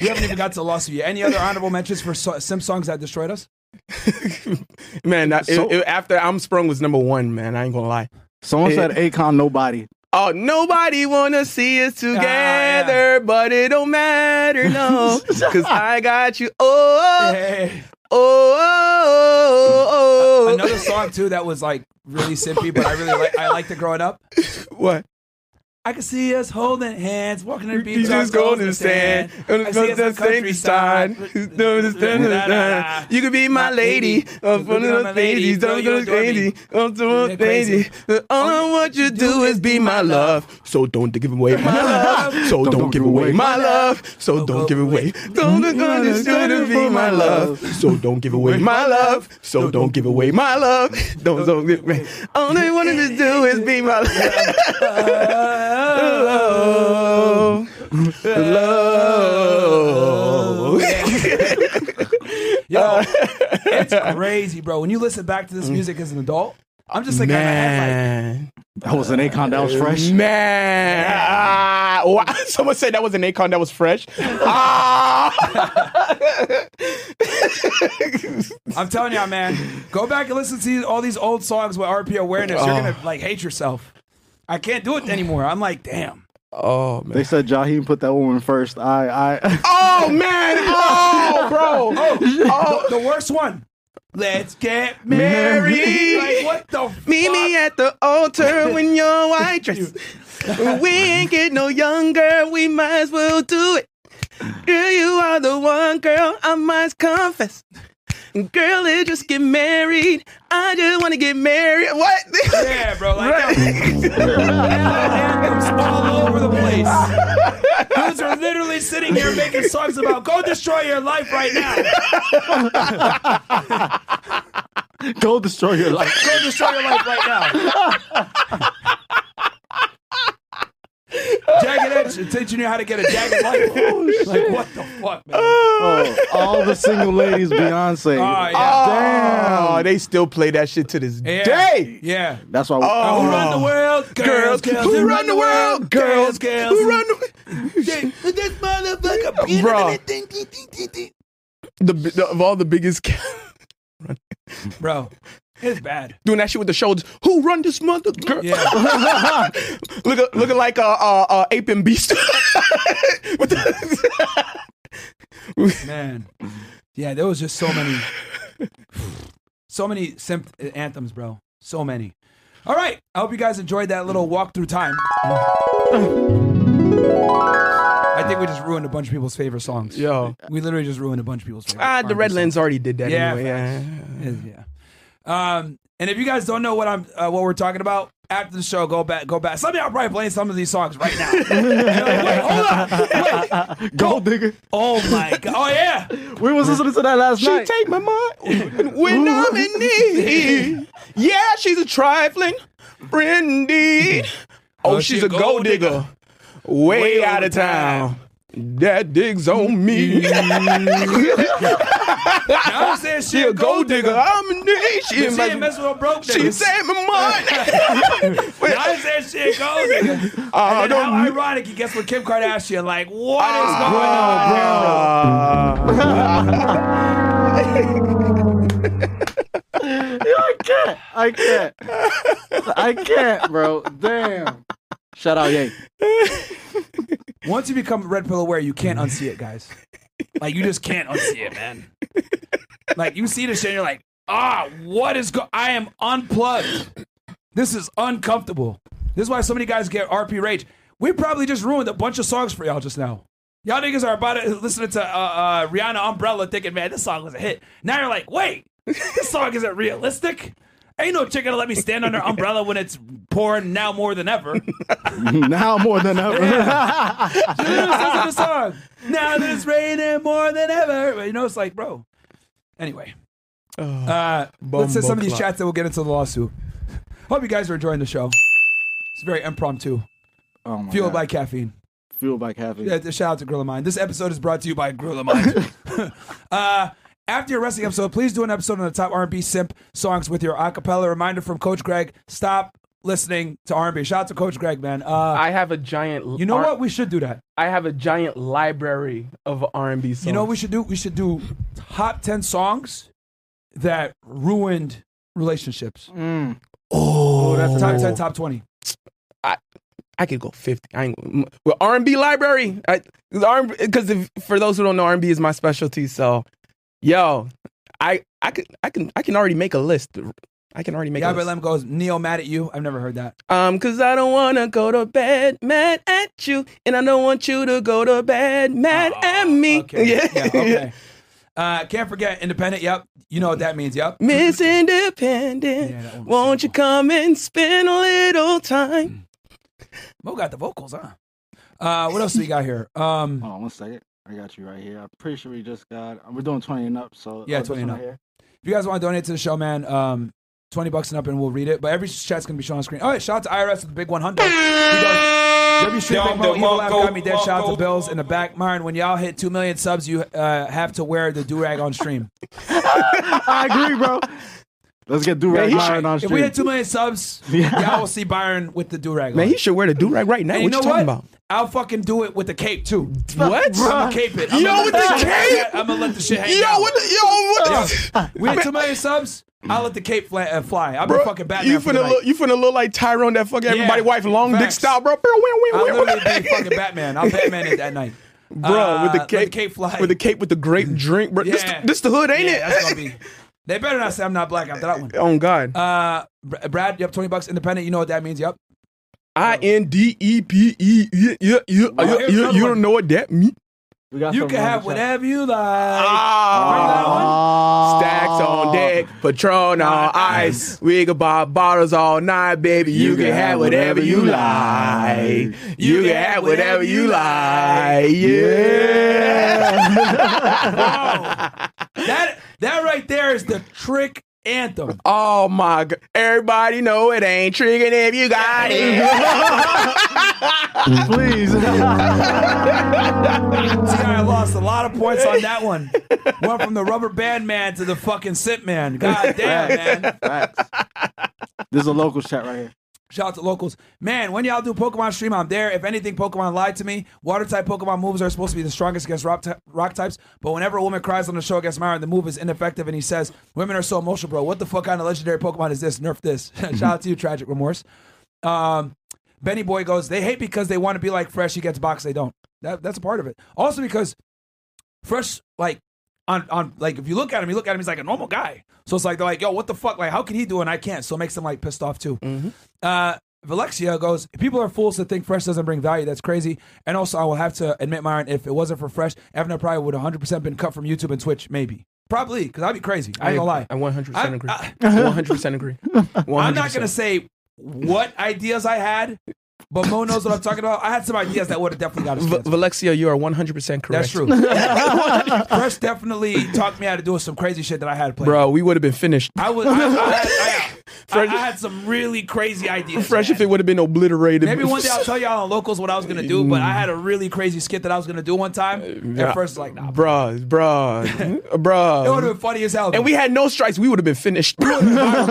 we haven't even got to the lawsuit yet. Any other honorable mentions for simp songs that destroyed us? Man, after I'm Sprung was #1, man. I ain't gonna lie. Someone said Akon, Nobody. Oh, nobody wanna see us together, but it don't matter, no, because I got you. Another song too that was like really simpy, but I really like. I liked it growing up. What? I can see us holding hands, walking in the beach, just going in the sand. I see us in the countryside. You could be my lady. I'm one of those ladies. Don't go crazy. I'm doing crazy. All I want you to do is be my love. So don't give away my love. So don't give away my love. So don't give away. Don't understand to be my love. So don't give away my love. So don't give away my love. Don't give away. All I wanted to do is be my love. Love. Yo, it's crazy, bro. When you listen back to this music as an adult, I'm just like, man, that was an Akon that was fresh. Man, someone said that was an Akon that was fresh. I'm telling y'all, man, go back and listen to all these old songs with RP awareness. You're gonna like hate yourself. I can't do it anymore. I'm like, damn. Oh, man. They said Jaheim put that woman first. Oh, man. Oh, bro. The worst one. Let's get married. Like, what the fuck? Meet me at the altar in your white dress. We ain't get no younger. We might as well do it. Girl, you are the one, girl. I must confess. Girl, let's just get married. I just want to get married. What? Yeah, bro. Like that was all over the place. Dudes are literally sitting here making songs about go destroy your life right now. Go destroy your life. Go destroy your life right now. Jagged Edge teaching you how to get a jagged life. Oh, shit. Like, what the fuck, man? All the single ladies, Beyonce. Damn. They still play that shit to this day. Yeah. That's why we who run the world? Girls, girls. Who run the world? Girls, girls. Who run the world? This motherfucker. Bro. Of all the biggest. Bro. It's bad. Doing that shit with the shoulders. Who run this mother? Girl? Yeah. Looking like a ape and beast. Man, yeah, there was just so many simp anthems, bro. So many. All right, I hope you guys enjoyed that little walkthrough time. I think we just ruined a bunch of people's favorite songs. Yo, we literally just ruined a bunch of people's favorite songs. The Redlands already did that. Yeah, anyway. Yeah. And if you guys don't know what we're talking about, after the show, go back. Some of y'all probably playing some of these songs right now. Like, wait, hold on, wait. Gold Digger. Oh my god. Oh yeah. We was listening to that last night. She take my mind when I'm in need. Yeah, she's a trifling friend indeed. Oh, she's a gold digger. Way out of town. That digs on me. I'm saying she a gold digger. I'm a nigga. She ain't like, messing with broke niggas. She saved me money. I said she a gold digger. And then how ironic he gets with Kim Kardashian. Like, what is going on, bro? I can't, bro. Damn. Shout out, Yang. Once you become red pill aware, you can't unsee it, guys. Like, you just can't unsee it, man. Like, you see this shit and you're like, what is going on? I am unplugged. This is uncomfortable. This is why so many guys get RP rage. We probably just ruined a bunch of songs for y'all just now. Y'all niggas are about to listening to Rihanna Umbrella thinking, man, this song was a hit. Now you're like, wait, this song isn't realistic. Ain't no chick gonna let me stand under umbrella when it's pouring now more than ever. Now more than ever. Yeah. She listens to the song. Now that it's raining more than ever. But you know, it's like, bro. Anyway. Let's hit some of these chats that we'll get into the lawsuit. Hope you guys are enjoying the show. It's very impromptu. Oh my Fueled God. By caffeine. Fueled by caffeine. Yeah, shout out to Gorilla Mind. This episode is brought to you by Gorilla Mind. After your wrestling episode, please do an episode on the top R&B simp songs with your acapella. Reminder from Coach Greg, stop listening to R&B. Shout out to Coach Greg, man. I have a giant... You know what? We should do that. I have a giant library of R&B songs. You know what we should do? We should do top 10 songs that ruined relationships. Mm. Oh, that's top 10, top 20. I could go 50. I ain't, well, R&B library. Because for those who don't know, R&B is my specialty, so... Yo, I can already make a list. I can already make a list. Lem goes, Neo mad at you. I've never heard that. Cause I don't wanna go to bed mad at you, and I don't want you to go to bed mad at me. Okay. Yeah, okay. Can't forget independent. Yep, you know what that means. Yep, Miss Independent. Yeah, won't you come and spend a little time? Mo got the vocals, huh? What else do we got here? Hold on one second. I got you right here. I'm pretty sure we just got... We're doing 20 and up, so... Yeah, 20 and up. Here. If you guys want to donate to the show, man, $20 and up, and we'll read it. But every chat's going to be shown on screen. All right, shout out to IRS with the big 100. Every street big mo, evil laugh got me dead. Shout out to Bills in the back. Myron, when y'all hit 2 million subs, you have to wear the do-rag on stream. I agree, bro. Let's get do-rag Byron on stream. If we hit 2 million subs, y'all will see Byron with the do-rag on. Man, he should wear the do-rag right now. What you talking about? I'll fucking do it with the cape, too. What? I'm gonna cape it. Yo, with the cape? I'm gonna let the shit hang out. Yo, what? We had 2 million subs. I'll let the cape fly. I'll be fucking Batman. You finna look like Tyrone, that fucking everybody's wife, long dick style, bro. I'll literally be fucking Batman. I'll Batman it that night. Bro, with the cape. Let the cape fly. With the cape with the grape drink, bro. Yeah. This the hood, ain't it? That's gonna be. They better not say I'm not black after that one. Oh, God. Brad, you have $20 independent. You know what that means. Yep. INDEPE. You don't know what that means. You can have whatever you like. Stacks on deck, Patron on ice. We can buy bottles all night, baby. You can have whatever you like. You can have whatever you like. Yeah. Wow. That right there is the trick anthem. Oh my God. Everybody know it ain't tricking if you got it. Please. See, I lost a lot of points on that one. Went from the rubber band man to the fucking sit man. God damn, man. Facts. This is a Locals chat right here. Shout out to Locals. Man, when y'all do Pokemon stream, I'm there. If anything, Pokemon lied to me. Water-type Pokemon moves are supposed to be the strongest against rock types, but whenever a woman cries on the show against Myron, the move is ineffective, and he says, women are so emotional, bro. What the fuck kind of legendary Pokemon is this? Nerf this. Shout out to you, Tragic Remorse. Benny Boy goes, they hate because they want to be like Fresh. He gets boxed, they don't. That's a part of it. Also because Fresh, like, on like if you look at him, he's like a normal guy. So it's like they're like, yo, what the fuck? Like, how can he do it and I can't? So it makes them like pissed off too. Mm-hmm. Valexia goes, people are fools to think Fresh doesn't bring value. That's crazy. And also, I will have to admit, Myron, if it wasn't for Fresh, Evner probably would 100% been cut from YouTube and Twitch, maybe. Probably, because I'd be crazy. I ain't gonna lie. I 100% agree. 100% agree. 100%. I'm not gonna say what ideas I had, but Mo knows what I'm talking about. I had some ideas that would have definitely got us canceled. Valexia, you are 100% correct. That's true. Fresh definitely talked me out of doing some crazy shit that I had planned. Bro, we would have been finished. I was. I I had some really crazy ideas. Fresh if it would have been obliterated. Maybe one day I'll tell y'all on Locals what I was going to do, but I had a really crazy skit that I was going to do one time. At first, like, nah. Bruh. It would have been funny as hell. And we had no strikes. We would have been finished. Nah.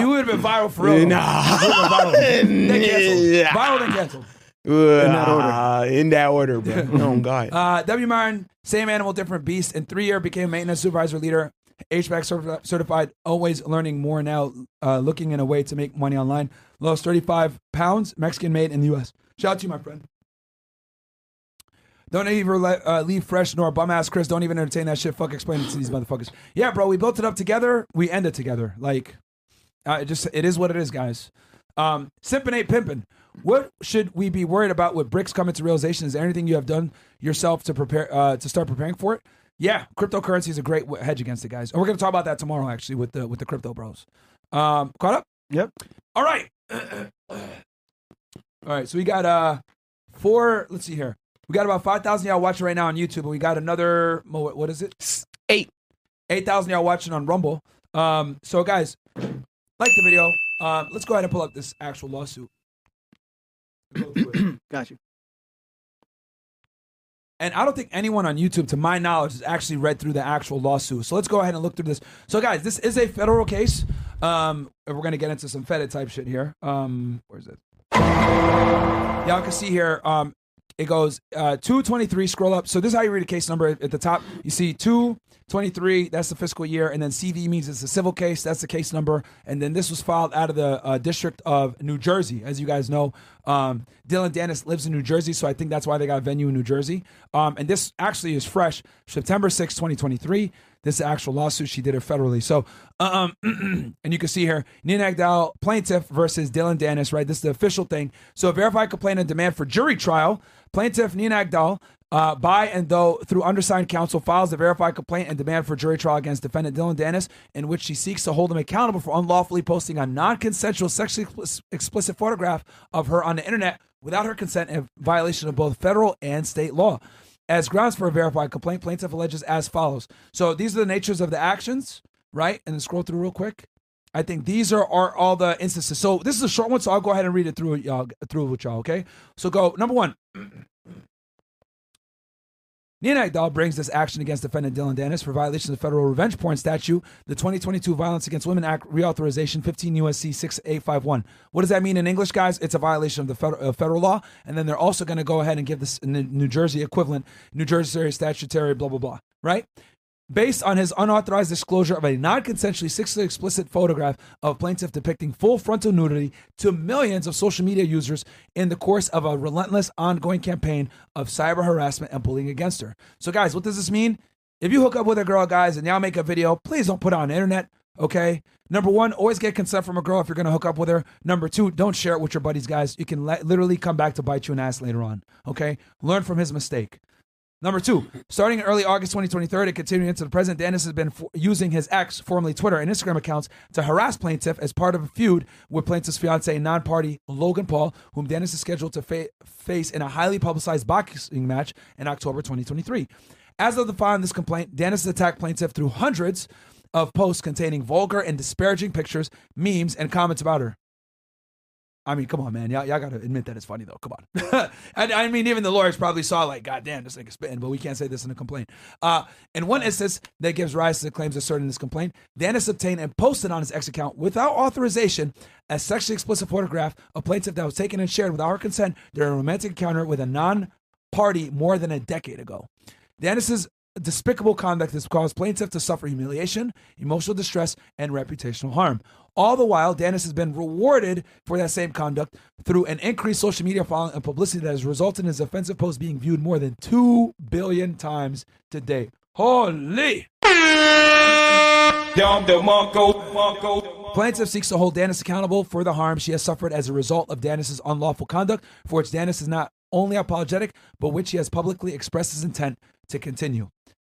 You would have been viral for real. Nah. Viral then canceled. In that order. In that order, bro. Oh, God. W. Myron, same animal, different beast. In 3 years, became maintenance supervisor leader. HVAC certified, always learning more now, looking in a way to make money online. Lost 35 pounds, Mexican made in the U.S. Shout out to you, my friend. Don't even leave Fresh nor bum-ass Chris. Don't even entertain that shit. Fuck, explain it to these motherfuckers. Yeah, bro, we built it up together. We end it together. Like, it is what it is, guys. Simpin' ain't pimpin'. What should we be worried about with BRICS coming to realization? Is there anything you have done yourself to prepare to start preparing for it? Yeah, cryptocurrency is a great hedge against it, guys. And we're going to talk about that tomorrow, actually, with the crypto bros. Caught up? Yep. All right. So we got let's see here. We got about 5,000 y'all watching right now on YouTube, and we got another, what is it? 8,000 y'all watching on Rumble. So, guys, like the video. Let's go ahead and pull up this actual lawsuit. Got you. And I don't think anyone on YouTube, to my knowledge, has actually read through the actual lawsuit. So let's go ahead and look through this. So, guys, this is a federal case. We're going to get into some FedEx type shit here. Where's it? Y'all can see here. It goes 223, scroll up. So this is how you read a case number. At the top, you see 223. That's the fiscal year. And then CD means it's a civil case. That's the case number. And then this was filed out of the District of New Jersey. As you guys know, Dillon Danis lives in New Jersey, so I think that's why they got a venue in New Jersey. And this actually is fresh. September 6, 2023. This is the actual lawsuit. She did it federally. So, and you can see here, Nina Agdal, plaintiff versus Dillon Danis, right? This is the official thing. So, verified complaint and demand for jury trial. Plaintiff Nina Agdal, by and though through undersigned counsel, files a verified complaint and demand for jury trial against defendant Dillon Danis, in which she seeks to hold him accountable for unlawfully posting a non-consensual sexually explicit photograph of her on the internet without her consent in violation of both federal and state law. As grounds for a verified complaint, plaintiff alleges as follows. So these are the natures of the actions, right? And then scroll through real quick. I think these are all the instances. So this is a short one, so I'll go ahead and read it through with y'all, okay? So go, number one. Nina Agdal brings this action against defendant Dillon Danis for violation of the federal revenge porn statute, the 2022 Violence Against Women Act reauthorization, 15 U.S.C. 6851. What does that mean in English, guys? It's a violation of the federal law, and then they're also going to go ahead and give this in the New Jersey equivalent, New Jersey statutory blah, blah, blah, right? Based on his unauthorized disclosure of a non-consensually sexually explicit photograph of plaintiff depicting full frontal nudity to millions of social media users in the course of a relentless ongoing campaign of cyber harassment and bullying against her. So, guys, what does this mean? If you hook up with a girl, guys, and y'all make a video, please don't put it on the internet, okay? Number one, always get consent from a girl if you're going to hook up with her. Number two, don't share it with your buddies, guys. You can literally come back to bite you in the ass later on, okay? Learn from his mistake. Number two, starting in early August 2023 and continuing into the present, Danis has been using his ex, formerly Twitter and Instagram accounts, to harass plaintiff as part of a feud with plaintiff's fiancé and non-party Logan Paul, whom Danis is scheduled to face in a highly publicized boxing match in October 2023. As of the filing of this complaint, Danis attacked plaintiff through hundreds of posts containing vulgar and disparaging pictures, memes, and comments about her. I mean, come on, man. Y'all got to admit that it's funny, though. Come on. I mean, even the lawyers probably saw, like, goddamn, this nigga spitting, but we can't say this in a complaint. In one instance, that gives rise to the claims asserted in this complaint, Danis obtained and posted on his ex account without authorization a sexually explicit photograph of plaintiff that was taken and shared without her consent during a romantic encounter with a non-party more than a decade ago. Danis's despicable conduct has caused plaintiff to suffer humiliation, emotional distress, and reputational harm. All the while, Danis has been rewarded for that same conduct through an increased social media following and publicity that has resulted in his offensive posts being viewed more than 2 billion times to date. Holy! Plaintiff seeks to hold Danis accountable for the harm she has suffered as a result of Danis's unlawful conduct, for which Danis is not only apologetic, but which he has publicly expressed his intent to continue.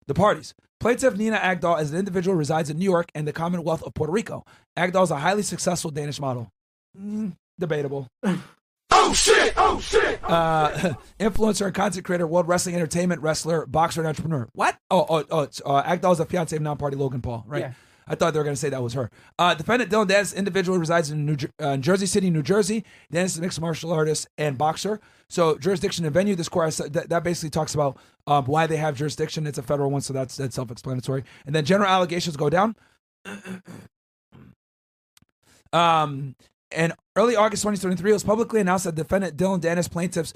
The parties. Plaintiff Nina Agdal as an individual resides in New York and the Commonwealth of Puerto Rico. Agdal is a highly successful Danish model. Debatable. Oh, shit. Influencer and content creator, world wrestling entertainment, wrestler, boxer, and entrepreneur. What? Agdal is a fiancé of non-party Logan Paul, right? Yeah. I thought they were going to say that was her. Defendant Dillon Danis individually resides in Jersey City, New Jersey. Danis is a mixed martial artist and boxer. So jurisdiction and venue, this court, that basically talks about why they have jurisdiction. It's a federal one, so that's self-explanatory. And then general allegations go down. And early August 2023, it was publicly announced that defendant Dillon Danis plaintiff's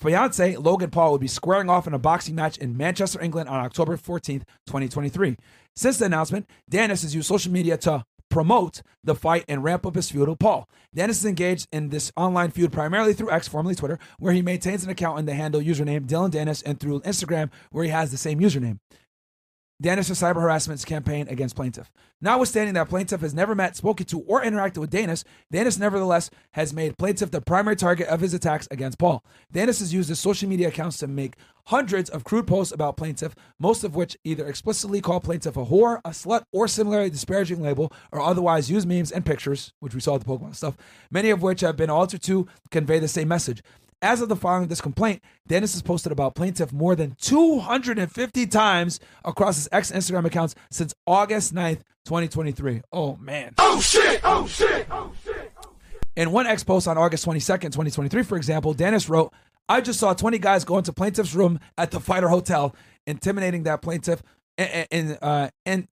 fiance, Logan Paul, would be squaring off in a boxing match in Manchester, England on October 14th, 2023. Since the announcement, Danis has used social media to promote the fight and ramp up his feud with Paul. Danis is engaged in this online feud primarily through X, formerly Twitter, where he maintains an account in the handle username Dillon Danis, and through Instagram, where he has the same username. Danis' cyber harassment campaign against plaintiff. Notwithstanding that plaintiff has never met, spoken to, or interacted with Danis, Danis nevertheless has made plaintiff the primary target of his attacks against Paul. Danis has used his social media accounts to make hundreds of crude posts about plaintiff, most of which either explicitly call plaintiff a whore, a slut, or similarly disparaging label, or otherwise use memes and pictures, which we saw with the Pokemon stuff, many of which have been altered to convey the same message. As of the filing of this complaint, Danis has posted about plaintiff more than 250 times across his ex Instagram accounts since August 9th, 2023. Oh, man. Oh, shit. Oh, shit. Oh, shit. Oh, shit. In one ex post on August 22nd, 2023, for example, Danis wrote, "I just saw 20 guys go into plaintiff's room at the Fighter Hotel, intimidating that plaintiff and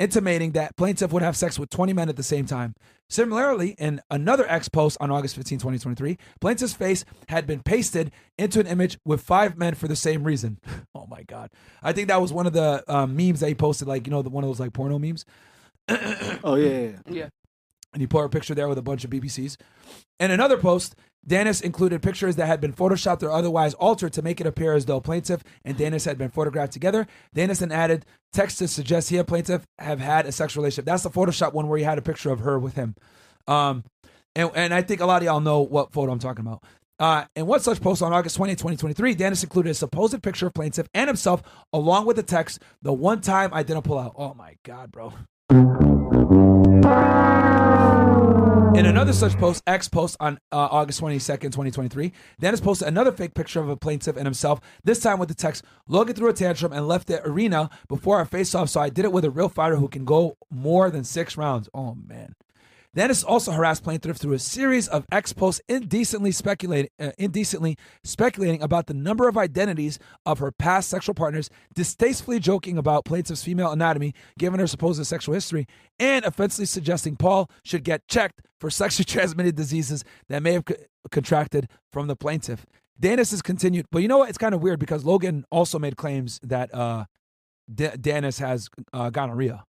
intimating that plaintiff would have sex with 20 men at the same time." Similarly, in another ex post on August 15, 2023, plaintiff's face had been pasted into an image with 5 men for the same reason. Oh my God. I think that was one of the memes that he posted, like, you know, one of those like porno memes. Oh, yeah. And he put a picture there with a bunch of BBCs. In another post, Danis included pictures that had been photoshopped or otherwise altered to make it appear as though plaintiff and Danis had been photographed together. Danis then added text to suggest he and plaintiff have had a sexual relationship. That's the Photoshop one where he had a picture of her with him. And I think a lot of y'all know what photo I'm talking about. In one such post on August 20, 2023, Danis included a supposed picture of plaintiff and himself along with the text, "The one time I didn't pull out." Oh my God, bro. In another such post, X post on August 22nd, 2023, Danis posted another fake picture of a plaintiff and himself, this time with the text, "Logan threw a tantrum and left the arena before our face-off, so I did it with a real fighter who can go more than 6 rounds. Oh, man. Danis also harassed plaintiff through a series of X posts indecently speculating about the number of identities of her past sexual partners, distastefully joking about plaintiff's female anatomy, given her supposed sexual history, and offensively suggesting Paul should get checked for sexually transmitted diseases that may have contracted from the plaintiff. Danis has continued, but you know what? It's kind of weird because Logan also made claims that Danis has gonorrhea.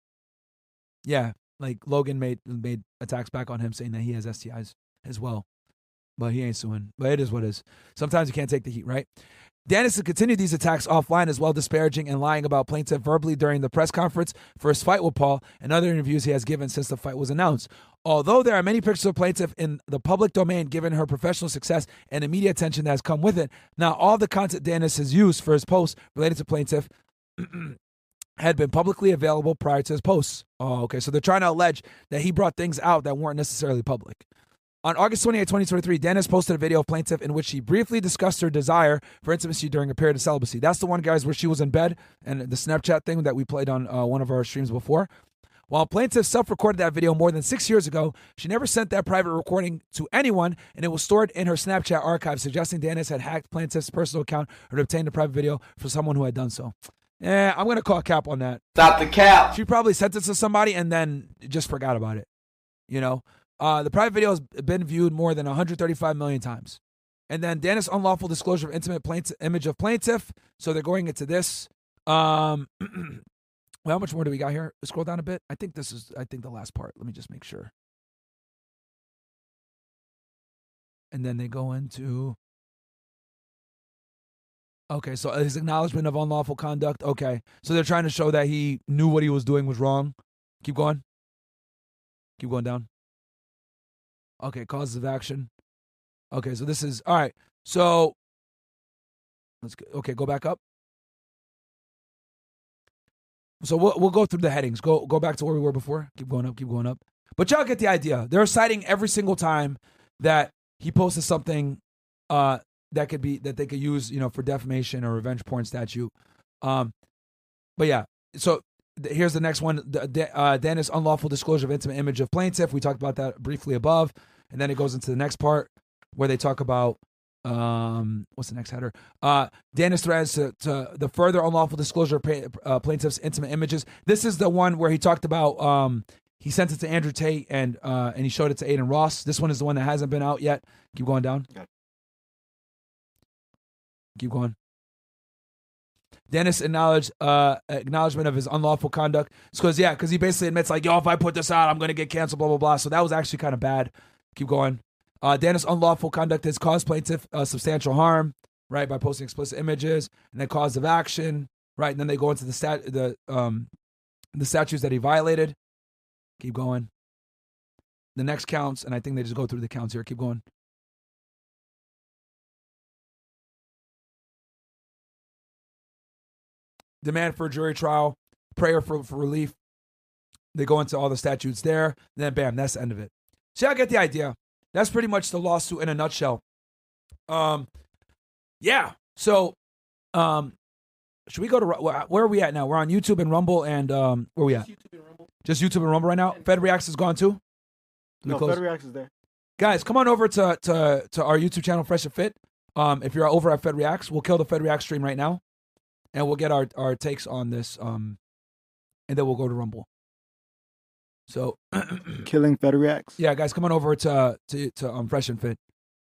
Yeah, like Logan made attacks back on him saying that he has STIs as well, but he ain't suing. But it is what it is. Sometimes you can't take the heat, right? Danis has continued these attacks offline as well, disparaging and lying about plaintiff verbally during the press conference for his fight with Paul and other interviews he has given since the fight was announced. Although there are many pictures of plaintiff in the public domain, given her professional success and the media attention that has come with it, now all the content Danis has used for his posts related to plaintiff had been publicly available prior to his posts. Oh, okay. So they're trying to allege that he brought things out that weren't necessarily public. On August 28, 2023, Danis posted a video of plaintiff in which she briefly discussed her desire for intimacy during a period of celibacy. That's the one, guys, where she was in bed and the Snapchat thing that we played on one of our streams before. While plaintiff self-recorded that video more than 6 years ago, she never sent that private recording to anyone, and it was stored in her Snapchat archive, suggesting Danis had hacked plaintiff's personal account or obtained a private video for someone who had done so. Yeah, I'm going to call cap on that. Stop the cap. She probably sent it to somebody and then just forgot about it, you know? The private video has been viewed more than 135 million times. And then Danis' unlawful disclosure of intimate image of plaintiff. So they're going into this. Well, how much more do we got here? Scroll down a bit. I think the last part. Let me just make sure. And then they go into... Okay, so his acknowledgement of unlawful conduct. Okay, so they're trying to show that he knew what he was doing was wrong. Keep going. Keep going down. Okay, causes of action. Okay, so this is all right. So let's go back up. So we'll go through the headings. Go back to where we were before. Keep going up. Keep going up. But y'all get the idea. They're citing every single time that he posted something that they could use, you know, for defamation or revenge porn statute. But yeah, so Here's the next one. Danis, unlawful disclosure of intimate image of plaintiff. We talked about that briefly above. And then it goes into the next part where they talk about, what's the next header? Danis threads to the further unlawful disclosure of plaintiff's intimate images. This is the one where he talked about, he sent it to Andrew Tate and he showed it to Aiden Ross. This one is the one that hasn't been out yet. Keep going down. Keep going. Danis acknowledged acknowledgement of his unlawful conduct. It's because, yeah, because he basically admits, like, yo, if I put this out, I'm going to get canceled, blah, blah, blah. So that was actually kind of bad. Keep going. Danis' unlawful conduct has caused plaintiff substantial harm, right, by posting explicit images, and then cause of action, right? And then they go into the statutes that he violated. Keep going. The next counts, and I think they just go through the counts here. Keep going. Demand for a jury trial, prayer for relief. They go into all the statutes there, and then bam, that's the end of it. So y'all get the idea. That's pretty much the lawsuit in a nutshell. Yeah. So, should we go to where are we at now? We're on YouTube and Rumble, and where are we at? YouTube and Rumble. Just YouTube and Rumble right now. Fed Reacts is gone too. No, Fed Reacts is there. Guys, come on over to our YouTube channel, Fresh and Fit. If you're over at Fed Reacts, we'll kill the Fed Reacts stream right now. And we'll get our takes on this, and then we'll go to Rumble. So, killing Fed Reacts. Yeah, guys, come on over to Fresh and Fit.